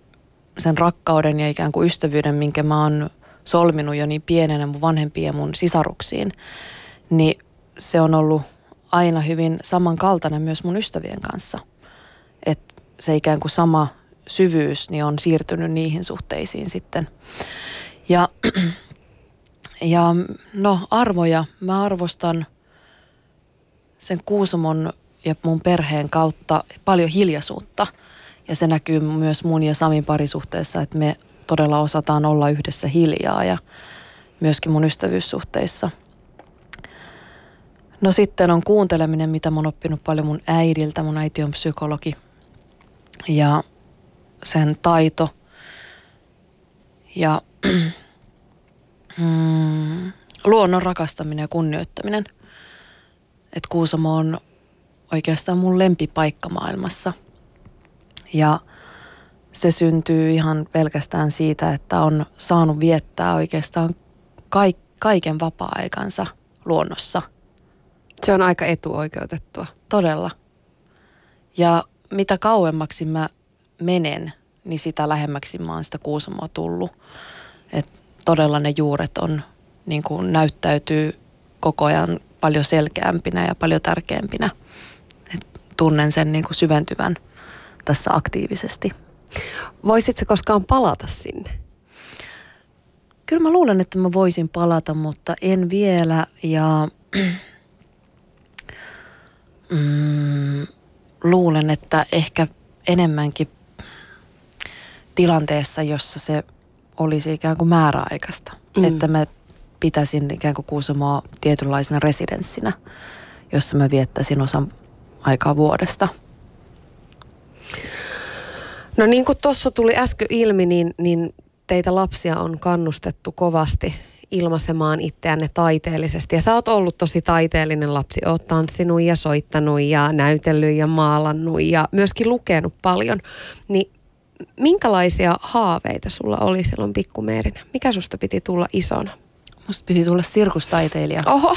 sen rakkauden ja ikään kuin ystävyyden, minkä mä oon solminut jo niin pienenä mun vanhempiin ja mun sisaruksiin, niin se on ollut aina hyvin samankaltainen myös mun ystävien kanssa. Että se ikään kuin sama syvyys niin on siirtynyt niihin suhteisiin sitten. Ja, ja no arvoja, mä arvostan sen Kuusamon ja mun perheen kautta paljon hiljaisuutta. Ja se näkyy myös mun ja Samin parisuhteessa, että me todella osataan olla yhdessä hiljaa ja myöskin mun ystävyyssuhteissa. No sitten on kuunteleminen, mitä mä oon oppinut paljon mun äidiltä. Mun äiti on psykologi ja sen taito. Ja mm, luonnon rakastaminen ja kunnioittaminen. Et Kuusamo on oikeastaan mun lempipaikka maailmassa. Ja se syntyy ihan pelkästään siitä, että on saanut viettää oikeastaan kaik- kaiken vapaa-aikansa luonnossa. Se on aika etuoikeutettua. Todella. Ja mitä kauemmaksi mä menen, niin sitä lähemmäksi mä oon sitä Kuusamoa tullut. Et todella ne juuret on, niin kuin näyttäytyy koko ajan paljon selkeämpinä ja paljon tärkeämpinä. Et tunnen sen niin kuin syventyvän tässä aktiivisesti. Voisitko koskaan palata sinne? Kyllä mä luulen, että mä voisin palata, mutta en vielä ja Mm, luulen, että ehkä enemmänkin tilanteessa, jossa se olisi ikään kuin määräaikaista. Mm. Että mä pitäisin ikään kuin Kuusamoa tietynlaisena residenssinä, jossa mä viettäisin osan aikaa vuodesta. No niin kuin tuossa tuli äsken ilmi, niin, niin teitä lapsia on kannustettu kovasti ilmaisemaan itseänne taiteellisesti. Ja sä oot ollut tosi taiteellinen lapsi. Oot tanssinut ja soittanut ja näytellyt ja maalannut ja myöskin lukenut paljon. Niin minkälaisia haaveita sulla oli silloin pikkumeerinä? Mikä susta piti tulla isona? Musta piti tulla sirkustaiteilija. Oho!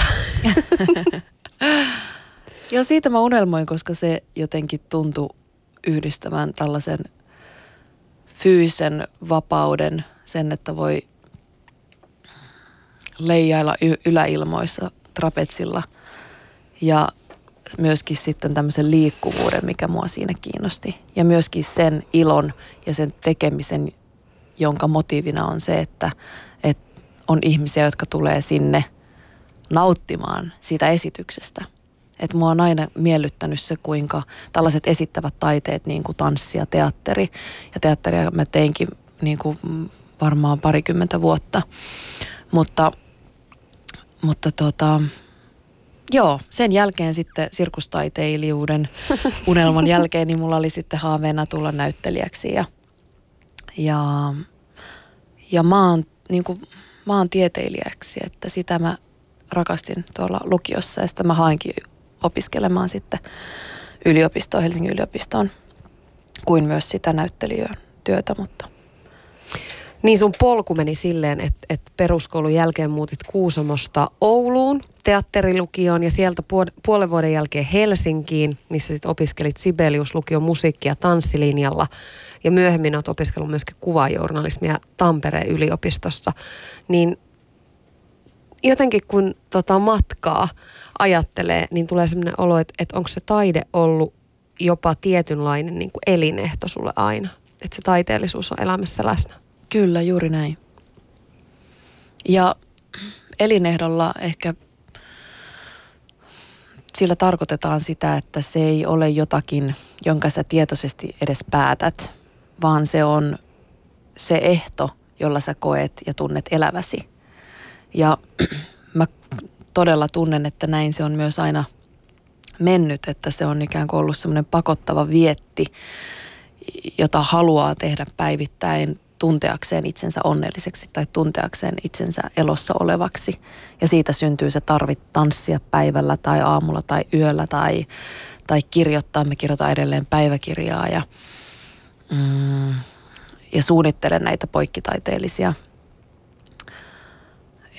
Joo, siitä mä unelmoin, koska se jotenkin tuntui yhdistävän tällaisen fyysisen vapauden, sen, että voi leijailla y- yläilmoissa trapetsilla ja myöskin sitten tämmöisen liikkuvuuden, mikä mua siinä kiinnosti. Ja myöskin sen ilon ja sen tekemisen, jonka motiivina on se, että, että on ihmisiä, jotka tulee sinne nauttimaan siitä esityksestä. Et mua on aina miellyttänyt se, kuinka tällaiset esittävät taiteet, niin kuin tanssi ja teatteri, ja teatteria mä teinkin niin kuin varmaan parikymmentä vuotta, mutta, mutta tota, joo, sen jälkeen sitten sirkustaiteilijuuden unelman jälkeen, niin mulla oli sitten haaveena tulla näyttelijäksi, ja, ja, ja mä oon niin kuin maantieteilijäksi, että sitä mä rakastin tuolla lukiossa ja sitä mä hainkin opiskelemaan sitten yliopistoon, Helsingin yliopistoon, kuin myös sitä näyttelijöön työtä, mutta... Niin sun polku meni silleen, että, että peruskoulun jälkeen muutit Kuusamosta Ouluun, teatterilukioon ja sieltä puolen vuoden jälkeen Helsinkiin, missä sitten opiskelit Sibeliuslukion musiikkia tanssilinjalla ja myöhemmin olet opiskellut myöskin kuvajournalismia Tampereen yliopistossa, niin jotenkin kun tota matkaa ajattelee, niin tulee sellainen olo, että, että onko se taide ollut jopa tietynlainen niin kuin elinehto sulle aina, että se taiteellisuus on elämässä läsnä. Kyllä, juuri näin. Ja elinehdolla ehkä sillä tarkoitetaan sitä, että se ei ole jotakin, jonka sä tietoisesti edes päätät, vaan se on se ehto, jolla sä koet ja tunnet eläväsi. Ja mä todella tunnen, että näin se on myös aina mennyt, että se on ikään kuin ollut semmoinen pakottava vietti, jota haluaa tehdä päivittäin tunteakseen itsensä onnelliseksi tai tunteakseen itsensä elossa olevaksi. Ja siitä syntyy se tarve tanssia päivällä tai aamulla tai yöllä tai, tai kirjoittaa. Me kirjoitan edelleen päiväkirjaa ja, mm, ja suunnittelen näitä poikkitaiteellisia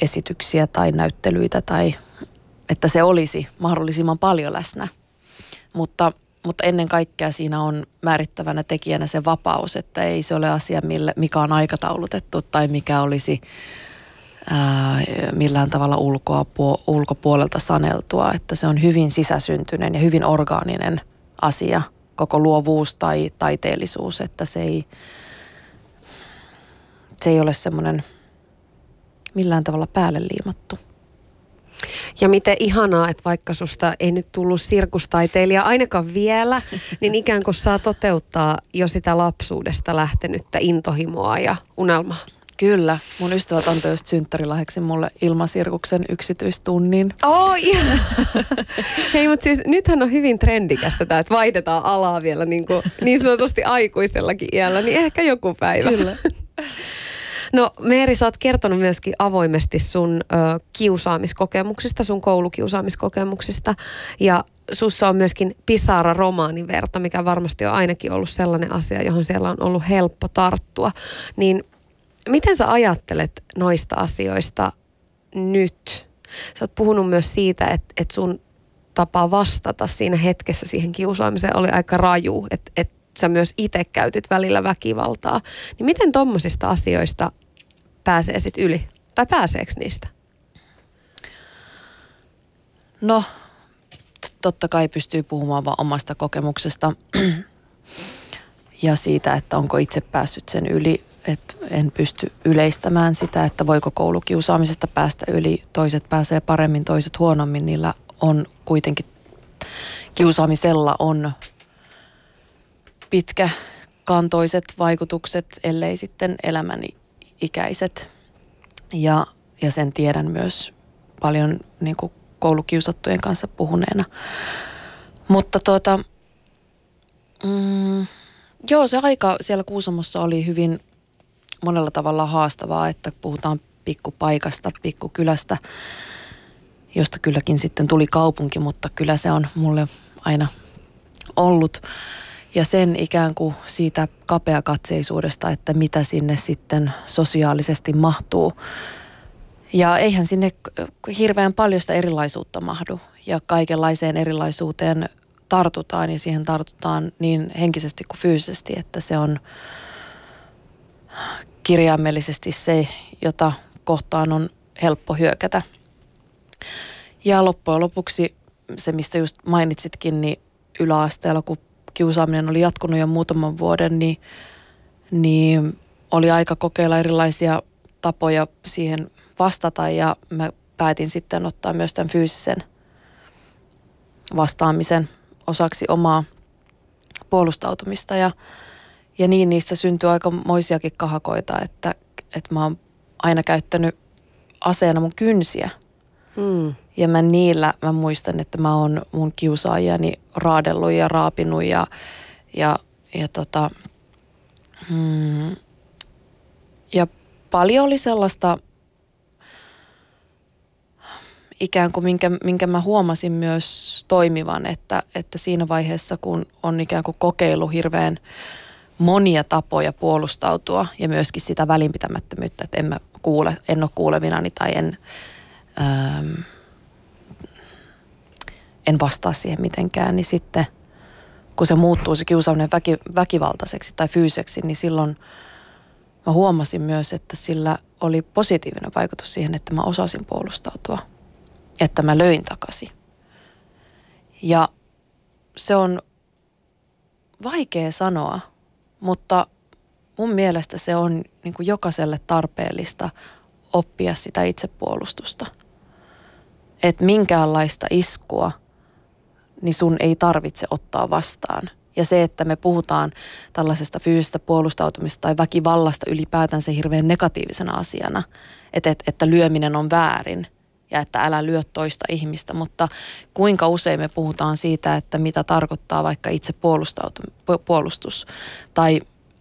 esityksiä tai näyttelyitä tai että se olisi mahdollisimman paljon läsnä. Mutta Mutta ennen kaikkea siinä on määrittävänä tekijänä se vapaus, että ei se ole asia, millä, mikä on aikataulutettu tai mikä olisi ää, millään tavalla ulkoa, puo, ulkopuolelta saneltua. Että se on hyvin sisäsyntyinen ja hyvin orgaaninen asia, koko luovuus tai taiteellisuus, että se ei, se ei ole semmoinen millään tavalla päälle liimattu. Ja miten ihanaa, että vaikka susta ei nyt tullut sirkustaiteilija ainakaan vielä, niin ikään kuin saa toteuttaa jo sitä lapsuudesta lähtenyttä intohimoa ja unelmaa. Kyllä. Mun ystävät antoi just synttärilahjaksi mulle Ilma Sirkuksen yksityistunnin. Oh, ihan. Hei, mutta siis nythän on hyvin trendikästä tämä, että vaihdetaan alaa vielä niin, kuin, niin sanotusti aikuisellakin iällä, niin ehkä joku päivä. Kyllä. No Meeri, sä oot kertonut myöskin avoimesti sun ö, kiusaamiskokemuksista, sun koulukiusaamiskokemuksista ja sussa on myöskin pisara-romaanin verta, mikä varmasti on ainakin ollut sellainen asia, johon siellä on ollut helppo tarttua. Niin miten sä ajattelet noista asioista nyt? Sä oot puhunut myös siitä, että, että sun tapa vastata siinä hetkessä siihen kiusaamiseen oli aika raju, että, että sä myös itse käytit välillä väkivaltaa, niin miten tommosista asioista pääsee sit yli? Tai pääseekö niistä? No, totta kai pystyy puhumaan vaan omasta kokemuksesta ja siitä, että onko itse päässyt sen yli. Et en pysty yleistämään sitä, että voiko koulukiusaamisesta päästä yli. Toiset pääsee paremmin, toiset huonommin. Niillä on kuitenkin, kiusaamisella on pitkäkantoiset vaikutukset, ellei sitten elämäni ikäiset. Ja, ja sen tiedän myös paljon niin kuin koulukiusattujen kanssa puhuneena. Mutta tuota, mm, joo, se aika siellä Kuusamossa oli hyvin monella tavalla haastavaa, että puhutaan pikkupaikasta, pikkukylästä, josta kylläkin sitten tuli kaupunki, mutta kyllä se on mulle aina ollut. Ja sen ikään kuin siitä kapeakatseisuudesta, että mitä sinne sitten sosiaalisesti mahtuu. Ja eihän sinne hirveän paljon sitä erilaisuutta mahdu. Ja kaikenlaiseen erilaisuuteen tartutaan ja siihen tartutaan niin henkisesti kuin fyysisesti, että se on kirjaimellisesti se, jota kohtaan on helppo hyökätä. Ja loppujen lopuksi se, mistä just mainitsitkin, niin yläasteella, kun kiusaaminen oli jatkunut jo muutaman vuoden, niin, niin oli aika kokeilla erilaisia tapoja siihen vastata ja mä päätin sitten ottaa myös tämän fyysisen vastaamisen osaksi omaa puolustautumista. Ja, ja niin niistä syntyi aikamoisiakin kahakoita, että, että mä oon aina käyttänyt aseena mun kynsiä. Mm. Ja mä niillä, mä muistan, että mä oon mun kiusaajani raadellut ja raapinut ja, ja, ja tota... Hmm, ja paljon oli sellaista ikään kuin, minkä, minkä mä huomasin myös toimivan, että, että siinä vaiheessa, kun on ikään kuin kokeillut hirveän monia tapoja puolustautua ja myöskin sitä välinpitämättömyyttä, että en mä kuule, en ole kuulevinani tai en, ähm, en vastaa siihen mitenkään, niin sitten kun se muuttuu se kiusaaminen väki, väkivaltaiseksi tai fyyseksi, niin silloin mä huomasin myös, että sillä oli positiivinen vaikutus siihen, että mä osasin puolustautua, että mä löin takaisin. Ja se on vaikea sanoa, mutta mun mielestä se on niin kuin jokaiselle tarpeellista oppia sitä itsepuolustusta. Että minkäänlaista iskua niin sun ei tarvitse ottaa vastaan. Ja se, että me puhutaan tällaisesta fyysistä puolustautumista tai väkivallasta ylipäätään se hirveän negatiivisena asiana, että, että, että lyöminen on väärin ja että älä lyö toista ihmistä, mutta kuinka usein me puhutaan siitä, että mitä tarkoittaa vaikka itse puolustautum- puolustus tai,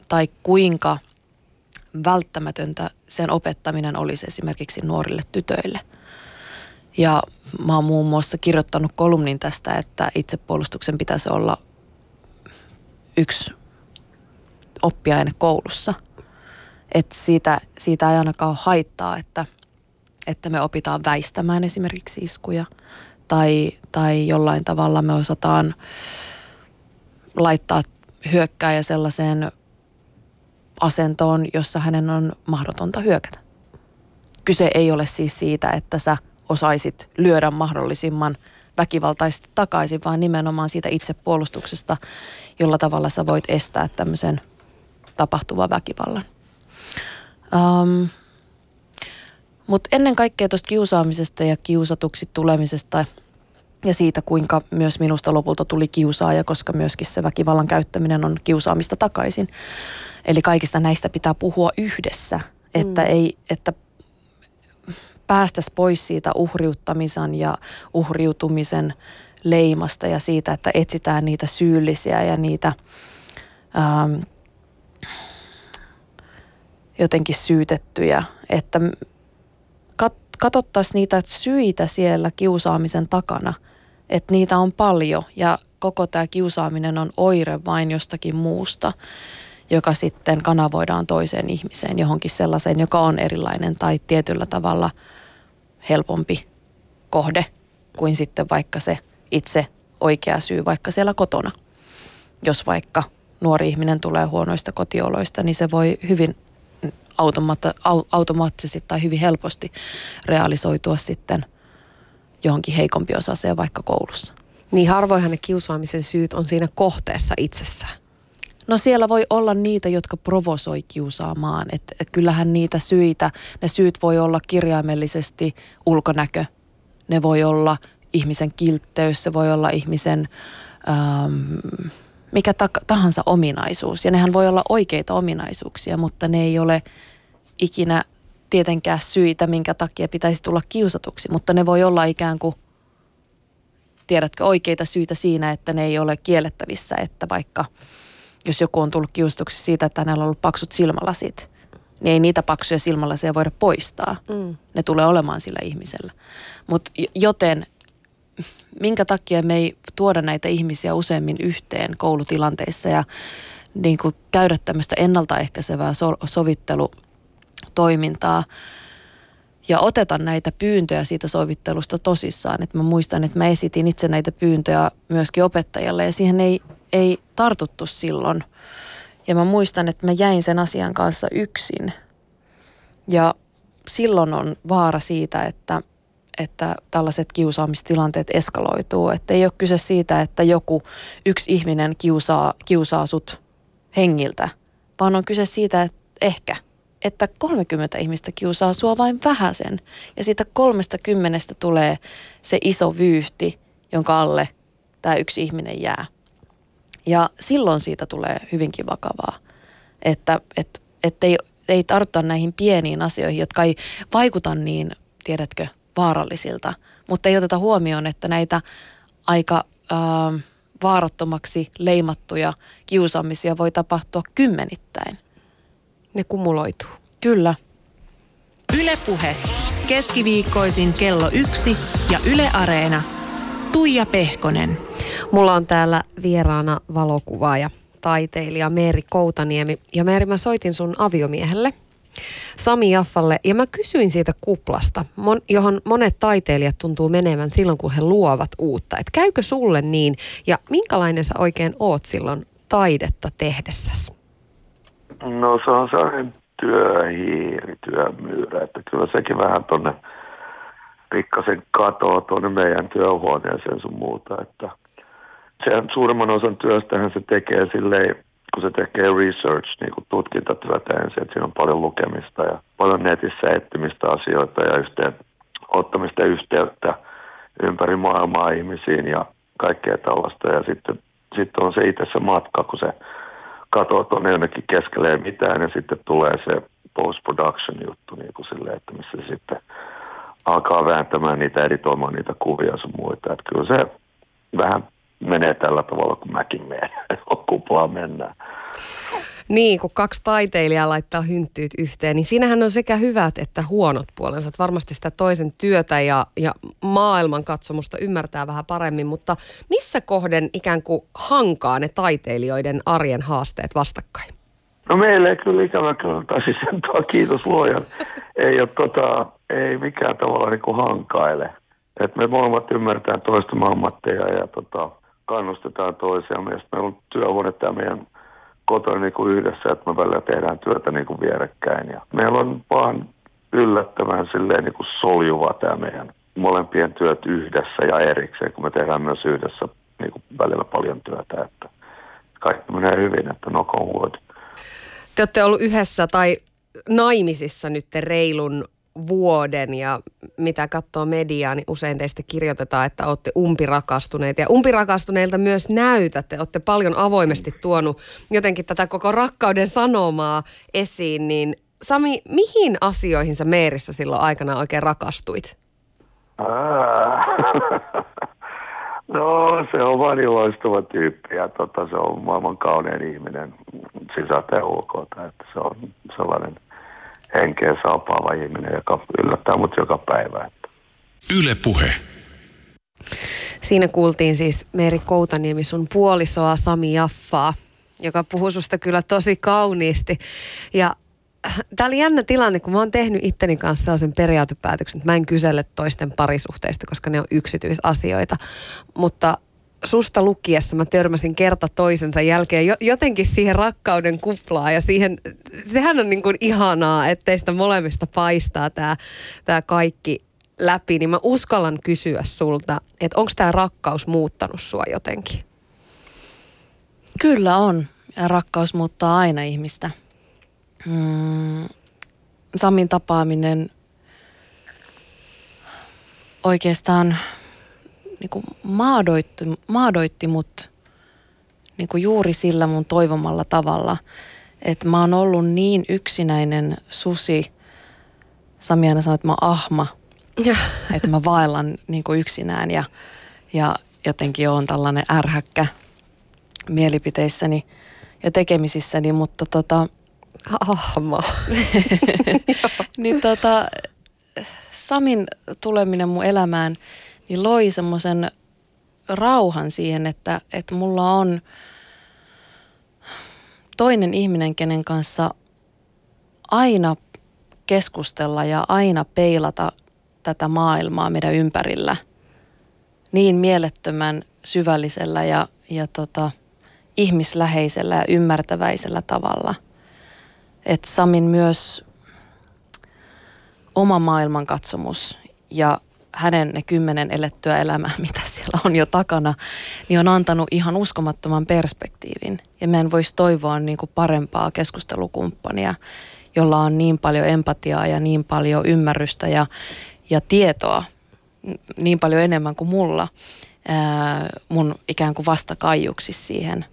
tai kuinka välttämätöntä sen opettaminen olisi esimerkiksi nuorille tytöille. Ja mä oon muun muassa kirjoittanut kolumnin tästä, että itsepuolustuksen pitäisi olla yksi oppiaine koulussa. Että siitä, siitä ei ainakaan ole haittaa, että, että me opitaan väistämään esimerkiksi iskuja tai, tai jollain tavalla me osataan laittaa hyökkääjä sellaiseen asentoon, jossa hänen on mahdotonta hyökätä. Kyse ei ole siis siitä, että sä osaisit lyödä mahdollisimman väkivaltaisesti takaisin, vaan nimenomaan siitä itsepuolustuksesta, jolla tavalla sä voit estää tämmöisen tapahtuvan väkivallan. Ähm, mutta ennen kaikkea tuosta kiusaamisesta ja kiusatuksi tulemisesta ja siitä, kuinka myös minusta lopulta tuli kiusaaja, koska myöskin se väkivallan käyttäminen on kiusaamista takaisin. Eli kaikista näistä pitää puhua yhdessä, että mm. ei... Että päästäisiin pois siitä uhriuttamisen ja uhriutumisen leimasta ja siitä, että etsitään niitä syyllisiä ja niitä ähm, jotenkin syytettyjä. Että kat- katsottaisiin niitä syitä siellä kiusaamisen takana, että niitä on paljon ja koko tämä kiusaaminen on oire vain jostakin muusta, joka sitten kanavoidaan toiseen ihmiseen, johonkin sellaiseen, joka on erilainen tai tietyllä tavalla helpompi kohde kuin sitten vaikka se itse oikea syy vaikka siellä kotona. Jos vaikka nuori ihminen tulee huonoista kotioloista, niin se voi hyvin automaattisesti tai hyvin helposti realisoitua sitten johonkin heikompi osaseen vaikka koulussa. Niin harvoinhan ne kiusaamisen syyt on siinä kohteessa itsessään. No siellä voi olla niitä, jotka provosoi kiusaamaan. Et, et kyllähän niitä syitä, ne syyt voi olla kirjaimellisesti ulkonäkö. Ne voi olla ihmisen kiltteys, se voi olla ihmisen ähm, mikä ta- tahansa ominaisuus. Ja nehän voi olla oikeita ominaisuuksia, mutta ne ei ole ikinä tietenkään syitä, minkä takia pitäisi tulla kiusatuksi. Mutta ne voi olla ikään kuin, tiedätkö, oikeita syitä siinä, että ne ei ole kiellettävissä, että vaikka... Jos joku on tullut kiusatuksi siitä, että hänellä on ollut paksut silmälasit, niin ei niitä paksuja silmälaseja voida poistaa. Mm. Ne tulee olemaan sillä ihmisellä. Mut joten minkä takia me ei tuoda näitä ihmisiä useammin yhteen koulutilanteissa ja niin kuin käydä tämmöistä ennaltaehkäisevää so- sovittelutoimintaa ja oteta näitä pyyntöjä siitä sovittelusta tosissaan. Et mä muistan, että mä esitin itse näitä pyyntöjä myöskin opettajalle ja siihen ei... ei tartuttu silloin. Ja mä muistan, että mä jäin sen asian kanssa yksin. Ja silloin on vaara siitä, että, että tällaiset kiusaamistilanteet eskaloituu. Että ei ole kyse siitä, että joku yksi ihminen kiusaa, kiusaa sut hengiltä, vaan on kyse siitä, että ehkä että kolmekymmentä ihmistä kiusaa sua vain vähäsen. Ja siitä kolmestakymmenestä tulee se iso vyyhti, jonka alle tämä yksi ihminen jää. Ja silloin siitä tulee hyvinkin vakavaa, että et, et ei, ei tarttua näihin pieniin asioihin, jotka ei vaikuta niin, tiedätkö, vaarallisilta. Mutta ei oteta huomioon, että näitä aika äh, vaarattomaksi leimattuja kiusaamisia voi tapahtua kymmenittäin. Ne kumuloituu. Kyllä. Yle Puhe. Keskiviikkoisin kello yksi ja Yle Areena. Tuija Pehkonen. Mulla on täällä vieraana valokuvaaja, taiteilija Meeri Koutaniemi. Ja Meeri, mä soitin sun aviomiehelle, Sami Jaffalle, ja mä kysyin siitä kuplasta, mon, johon monet taiteilijat tuntuu menevän silloin, kun he luovat uutta. Et käykö sulle niin, ja minkälainen sä oikein oot silloin taidetta tehdessäsi? No se on sellainen työhiiri, työmyyrä, että kyllä sekin vähän tonne pikkasen katoa tuonne meidän työhuoneeseen sun muuta, että sen suurimman osan työstähän se tekee silleen, kun se tekee research, niin kuin tutkintatyötä ensin, että siinä on paljon lukemista ja paljon netissä etsimistä asioita ja yhteen, ottamista yhteyttä ympäri maailmaa ihmisiin ja kaikkea tällaista. Ja sitten, sitten on se itse se matka, kun se katoo tuonne jonnekin keskelle ei mitään ja sitten tulee se post-production juttu, niin kuin silleen, että missä se sitten alkaa vääntämään niitä, editoimaan niitä kuvia sun muita. Että kyllä se vähän menee tällä tavalla, kun mäkin menen, kun kuplaa mennään. Niin, kun kaksi taiteilijaa laittaa hynttyyt yhteen, niin siinähän on sekä hyvät että huonot puolensa. Että varmasti sitä toisen työtä ja, ja maailman katsomusta ymmärtää vähän paremmin, mutta missä kohden ikään kuin hankaa ne taiteilijoiden arjen haasteet vastakkain? No meillä ei kyllä ikävä kyllä, tai siis tuo kiitos luojan, ei ole tota, ei mikään tavalla niin kuin hankaile. Et me molemmat ymmärretään toisten ammatteja ja tota, kannustetaan toisiamme. Ja meillä on työhuone tämä meidän kotona niin kuin yhdessä, että me välillä tehdään työtä niin kuin vierekkäin. Ja meillä on vaan yllättävän silleen niin kuin soljuva tämä meidän molempien työt yhdessä ja erikseen, kun me tehdään myös yhdessä niin kuin välillä paljon työtä. Että kaikki menee hyvin, että knock on wood. Te olette ollut yhdessä tai naimisissa nyt reilun vuoden ja mitä katsoo mediaa, niin usein teistä kirjoitetaan, että olette umpirakastuneita. Ja umpirakastuneilta myös näytätte, olette paljon avoimesti tuonut jotenkin tätä koko rakkauden sanomaa esiin. Niin Sami, mihin asioihin sä Meerissä silloin aikanaan oikein rakastuit? Ää, no se on vaan niin loistava tyyppi ja tota, se on maailman kaunein ihminen sisältä ja ulkoilta, että se on sellainen henkeä saapaava ihminen, joka yllättää mut joka päivä. Yle Puhe. Siinä kuultiin siis Meeri Koutaniemi, sun puolisoa Sami Jaffaa, joka puhuu susta kyllä tosi kauniisti. Ja tää oli jännä tilanne, kun mä oon tehnyt itteni kanssa sellaisen periaatepäätöksen, että mä en kysele toisten parisuhteista, koska ne on yksityisasioita. Mutta susta lukiessa mä törmäsin kerta toisensa jälkeen jotenkin siihen rakkauden kuplaan ja siihen, sehän on niin kuin ihanaa, että teistä molemmista paistaa tämä, tämä kaikki läpi. Niin mä uskallan kysyä sulta, että onko tämä rakkaus muuttanut sua jotenkin? Kyllä on. Ja rakkaus muuttaa aina ihmistä. Mm, Samin tapaaminen oikeastaan niin kuin maadoitti, maadoitti mut niin kuin juuri sillä mun toivomalla tavalla, että mä oon ollut niin yksinäinen susi. Sami aina sanoi, että mä oon ahma, että mä vaellan niin kuin yksinään ja, ja jotenkin oon tällainen ärhäkkä mielipiteissäni ja tekemisissäni, mutta tota... Ahma. Niin tota, Samin tuleminen mun elämään niin loi semmoisen rauhan siihen, että, että mulla on toinen ihminen, kenen kanssa aina keskustella ja aina peilata tätä maailmaa meidän ympärillä niin mielettömän syvällisellä ja, ja tota, ihmisläheisellä ja ymmärtäväisellä tavalla. Et Samin myös oma maailmankatsomus ja hänen ne kymmenen elettyä elämää, mitä siellä on jo takana, niin on antanut ihan uskomattoman perspektiivin. Ja mä en voisi toivoa niin kuin parempaa keskustelukumppania, jolla on niin paljon empatiaa ja niin paljon ymmärrystä ja, ja tietoa niin paljon enemmän kuin mulla ää, mun ikään kuin vastakaijuksissa siihen.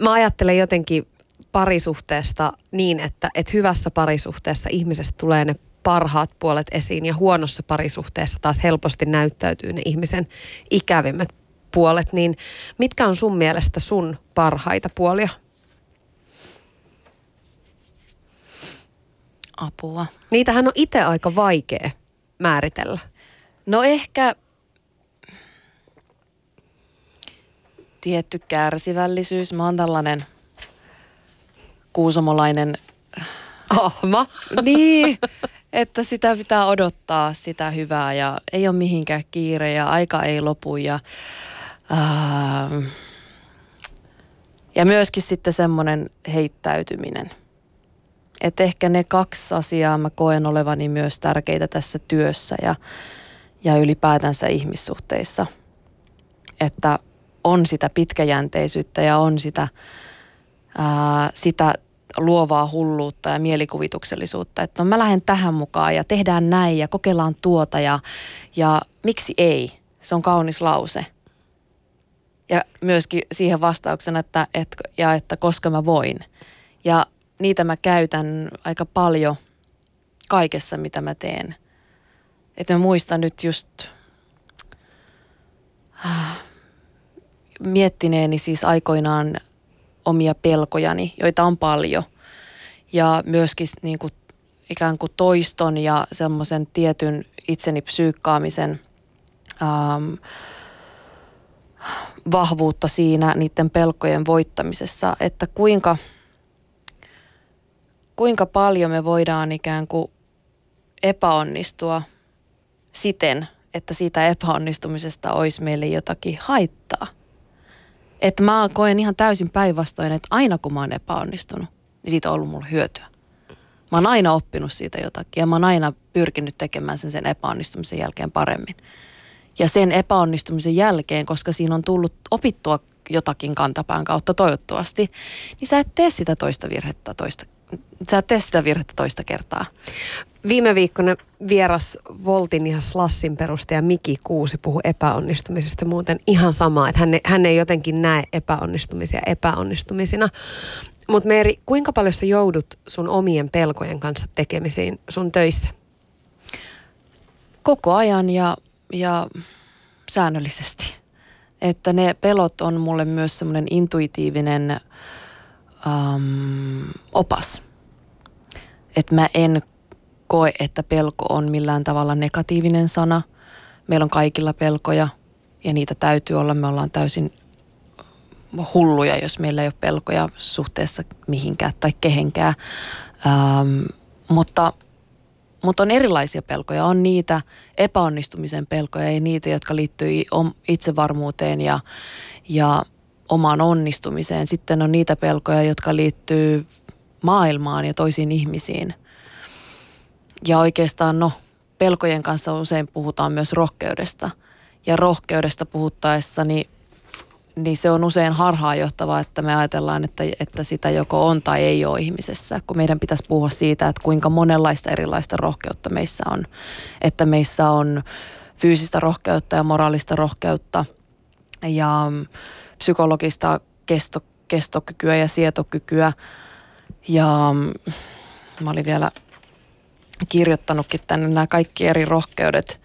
Mä ajattelen jotenkin parisuhteesta niin, että, että hyvässä parisuhteessa ihmisestä tulee ne parhaat puolet esiin ja huonossa parisuhteessa taas helposti näyttäytyy ne ihmisen ikävimmät puolet. Niin mitkä on sun mielestä sun parhaita puolia? Apua. Niitähän on itse aika vaikea määritellä. No ehkä tietty kärsivällisyys. Mä oon tällainen kuusamolainen ahma. Niin, että sitä pitää odottaa sitä hyvää ja ei ole mihinkään kiire ja aika ei lopu. Ja, äh, ja myöskin sitten semmoinen heittäytyminen. Että ehkä ne kaksi asiaa mä koen olevani myös tärkeitä tässä työssä ja, ja ylipäätänsä ihmissuhteissa. Että on sitä pitkäjänteisyyttä ja on sitä, ää, sitä luovaa hulluutta ja mielikuvituksellisuutta. Että no mä lähden tähän mukaan ja tehdään näin ja kokeillaan tuota ja, ja miksi ei? Se on kaunis lause. Ja myöskin siihen vastauksena, että, et, ja että koska mä voin. Ja niitä mä käytän aika paljon kaikessa, mitä mä teen. Että mä muistan nyt just miettineeni siis aikoinaan omia pelkojani, joita on paljon. Ja myöskin niin kuin ikään kuin toiston ja semmoisen tietyn itseni psyykkaamisen ähm, vahvuutta siinä niiden pelkojen voittamisessa. Että kuinka... Kuinka paljon me voidaan ikään kuin epäonnistua siten, että siitä epäonnistumisesta olisi meille jotakin haittaa. Että mä koen ihan täysin päinvastoin, että aina kun mä oon epäonnistunut, niin siitä on ollut mulle hyötyä. Mä oon aina oppinut siitä jotakin ja mä oon aina pyrkinyt tekemään sen sen epäonnistumisen jälkeen paremmin. Ja sen epäonnistumisen jälkeen, koska siinä on tullut opittua jotakin kantapään kautta toivottavasti, niin sä et tee sitä toista virhettä toista Sä et tee sitä virhettä toista kertaa. Viime viikkona vieras Voltin ja Slassin perustaja Miki Kuusi puhui epäonnistumisesta muuten ihan samaa, että hän, hän ei jotenkin näe epäonnistumisia epäonnistumisina. Mutta Meeri, kuinka paljon sä joudut sun omien pelkojen kanssa tekemisiin sun töissä? Koko ajan ja, ja säännöllisesti. Että ne pelot on mulle myös semmoinen intuitiivinen... Um, opas. Että mä en koe, että pelko on millään tavalla negatiivinen sana. Meillä on kaikilla pelkoja ja niitä täytyy olla. Me ollaan täysin hulluja, jos meillä ei ole pelkoja suhteessa mihinkään tai kehenkään. Um, mutta, mutta on erilaisia pelkoja. On niitä epäonnistumisen pelkoja ja niitä, jotka liittyy itsevarmuuteen ja, ja omaan onnistumiseen. Sitten on niitä pelkoja, jotka liittyy maailmaan ja toisiin ihmisiin. Ja oikeastaan no, pelkojen kanssa usein puhutaan myös rohkeudesta. Ja rohkeudesta puhuttaessa, niin, niin se on usein harhaanjohtavaa, että me ajatellaan, että, että sitä joko on tai ei ole ihmisessä. Kun meidän pitäisi puhua siitä, että kuinka monenlaista erilaista rohkeutta meissä on. Että meissä on fyysistä rohkeutta ja moraalista rohkeutta ja psykologista kesto, kestokykyä ja sietokykyä. Ja mä olin vielä kirjoittanutkin tänne nämä kaikki eri rohkeudet,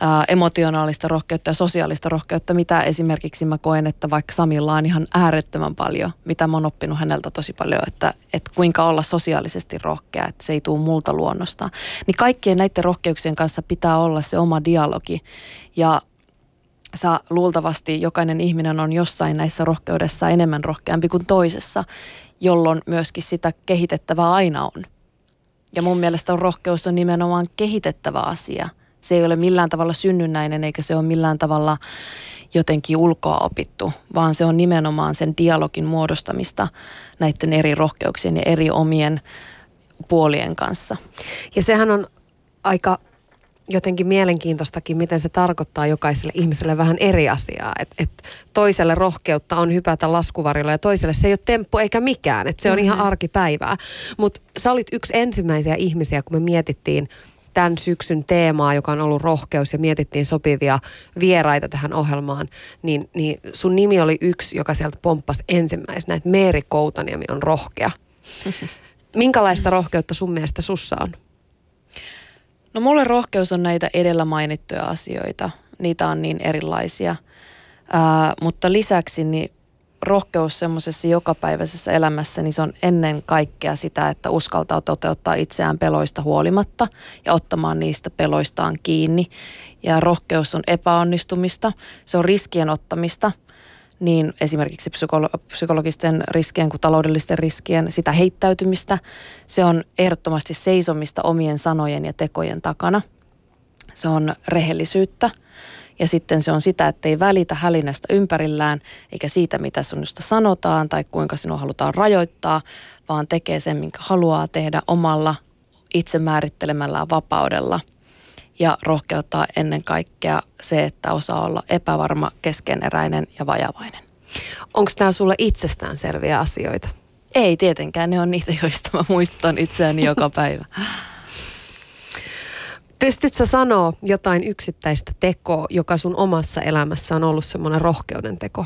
ää, emotionaalista rohkeutta ja sosiaalista rohkeutta, mitä esimerkiksi mä koen, että vaikka Samilla on ihan äärettömän paljon, mitä mä oon oppinut häneltä tosi paljon, että, että kuinka olla sosiaalisesti rohkea, että se ei tule multa luonnosta. Niin kaikkien näiden rohkeuksien kanssa pitää olla se oma dialogi ja Sä luultavasti jokainen ihminen on jossain näissä rohkeudessa enemmän rohkeampi kuin toisessa, jolloin myöskin sitä kehitettävää aina on. Ja mun mielestä rohkeus on nimenomaan kehitettävä asia. Se ei ole millään tavalla synnynnäinen eikä se ole millään tavalla jotenkin ulkoa opittu, vaan se on nimenomaan sen dialogin muodostamista näiden eri rohkeuksien ja eri omien puolien kanssa. Ja sehän on aika jotenkin mielenkiintoistakin, miten se tarkoittaa jokaiselle ihmiselle vähän eri asiaa. Et, et toiselle rohkeutta on hypätä laskuvarjolla ja toiselle se ei ole temppu eikä mikään. Et se on mm-hmm. ihan arkipäivää. Mutta sä olit yksi ensimmäisiä ihmisiä, kun me mietittiin tämän syksyn teemaa, joka on ollut rohkeus, ja mietittiin sopivia vieraita tähän ohjelmaan, niin, niin sun nimi oli yksi, joka sieltä pomppasi ensimmäisenä, että Meeri Koutaniemi on rohkea. Minkälaista rohkeutta sun mielestä sussa on? No mulle rohkeus on näitä edellä mainittuja asioita. Niitä on niin erilaisia. Ää, mutta lisäksi niin rohkeus semmoisessa jokapäiväisessä elämässä, niin se on ennen kaikkea sitä, että uskaltaa toteuttaa itseään peloista huolimatta ja ottamaan niistä peloistaan kiinni. Ja rohkeus on epäonnistumista, se on riskien ottamista, niin esimerkiksi psykolo- psykologisten riskien kuin taloudellisten riskien, sitä heittäytymistä. Se on ehdottomasti seisomista omien sanojen ja tekojen takana. Se on rehellisyyttä. Ja sitten se on sitä, että ei välitä hälinästä ympärillään, eikä siitä, mitä sinusta sanotaan tai kuinka sinua halutaan rajoittaa, vaan tekee sen, minkä haluaa tehdä omalla itsemäärittelemällään vapaudella. Ja rohkeuttaa ennen kaikkea se, että osaa olla epävarma, keskeneräinen ja vajavainen. Onko nämä sulle itsestäänselviä asioita? Ei tietenkään, ne on niitä, joista mä muistutan itseäni joka päivä. Pystytkö sanoa jotain yksittäistä tekoa, joka sun omassa elämässä on ollut semmoinen rohkeuden teko?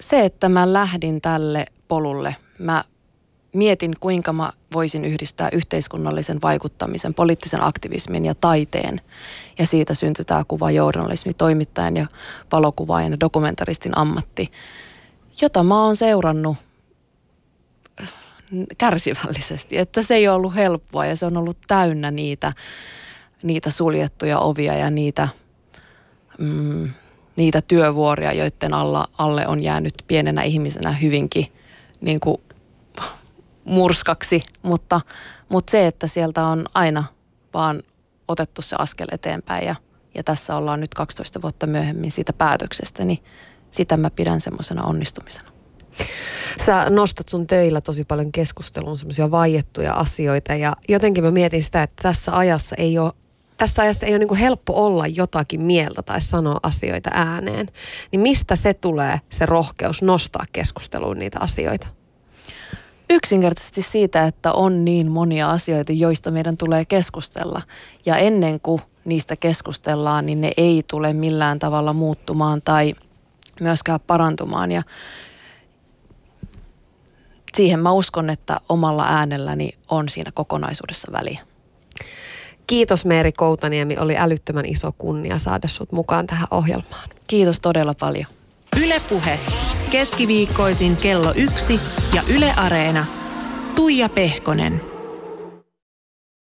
Se, että mä lähdin tälle polulle. Mä mietin, kuinka mä voisin yhdistää yhteiskunnallisen vaikuttamisen, poliittisen aktivismin ja taiteen. Ja siitä syntyi tämä kuva journalismi, toimittajan ja valokuvaajan ja dokumentaristin ammatti, jota mä oon seurannut kärsivällisesti, että se ei ole ollut helppoa ja se on ollut täynnä niitä, niitä suljettuja ovia ja niitä, mm, niitä työvuoria, joiden alla, alle on jäänyt pienenä ihmisenä hyvinkin niin kuin murskaksi, mutta, mutta se, että sieltä on aina vaan otettu se askel eteenpäin ja, ja tässä ollaan nyt kaksitoista vuotta myöhemmin siitä päätöksestä, niin sitä mä pidän semmoisena onnistumisena. Sä nostat sun töillä tosi paljon keskusteluun semmoisia vaiettuja asioita ja jotenkin mä mietin sitä, että tässä ajassa ei ole, tässä ajassa ei ole niin kuin helppo olla jotakin mieltä tai sanoa asioita ääneen. Niin mistä se tulee, se rohkeus nostaa keskusteluun niitä asioita? Yksinkertaisesti siitä, että on niin monia asioita, joista meidän tulee keskustella ja ennen kuin niistä keskustellaan, niin ne ei tule millään tavalla muuttumaan tai myöskään parantumaan ja siihen mä uskon, että omalla äänelläni on siinä kokonaisuudessa väliä. Kiitos Meeri Koutaniemi, oli älyttömän iso kunnia saada sut mukaan tähän ohjelmaan. Kiitos todella paljon. Yle Puhe. Keskiviikkoisin kello yksi ja Yle Areena. Tuija Pehkonen.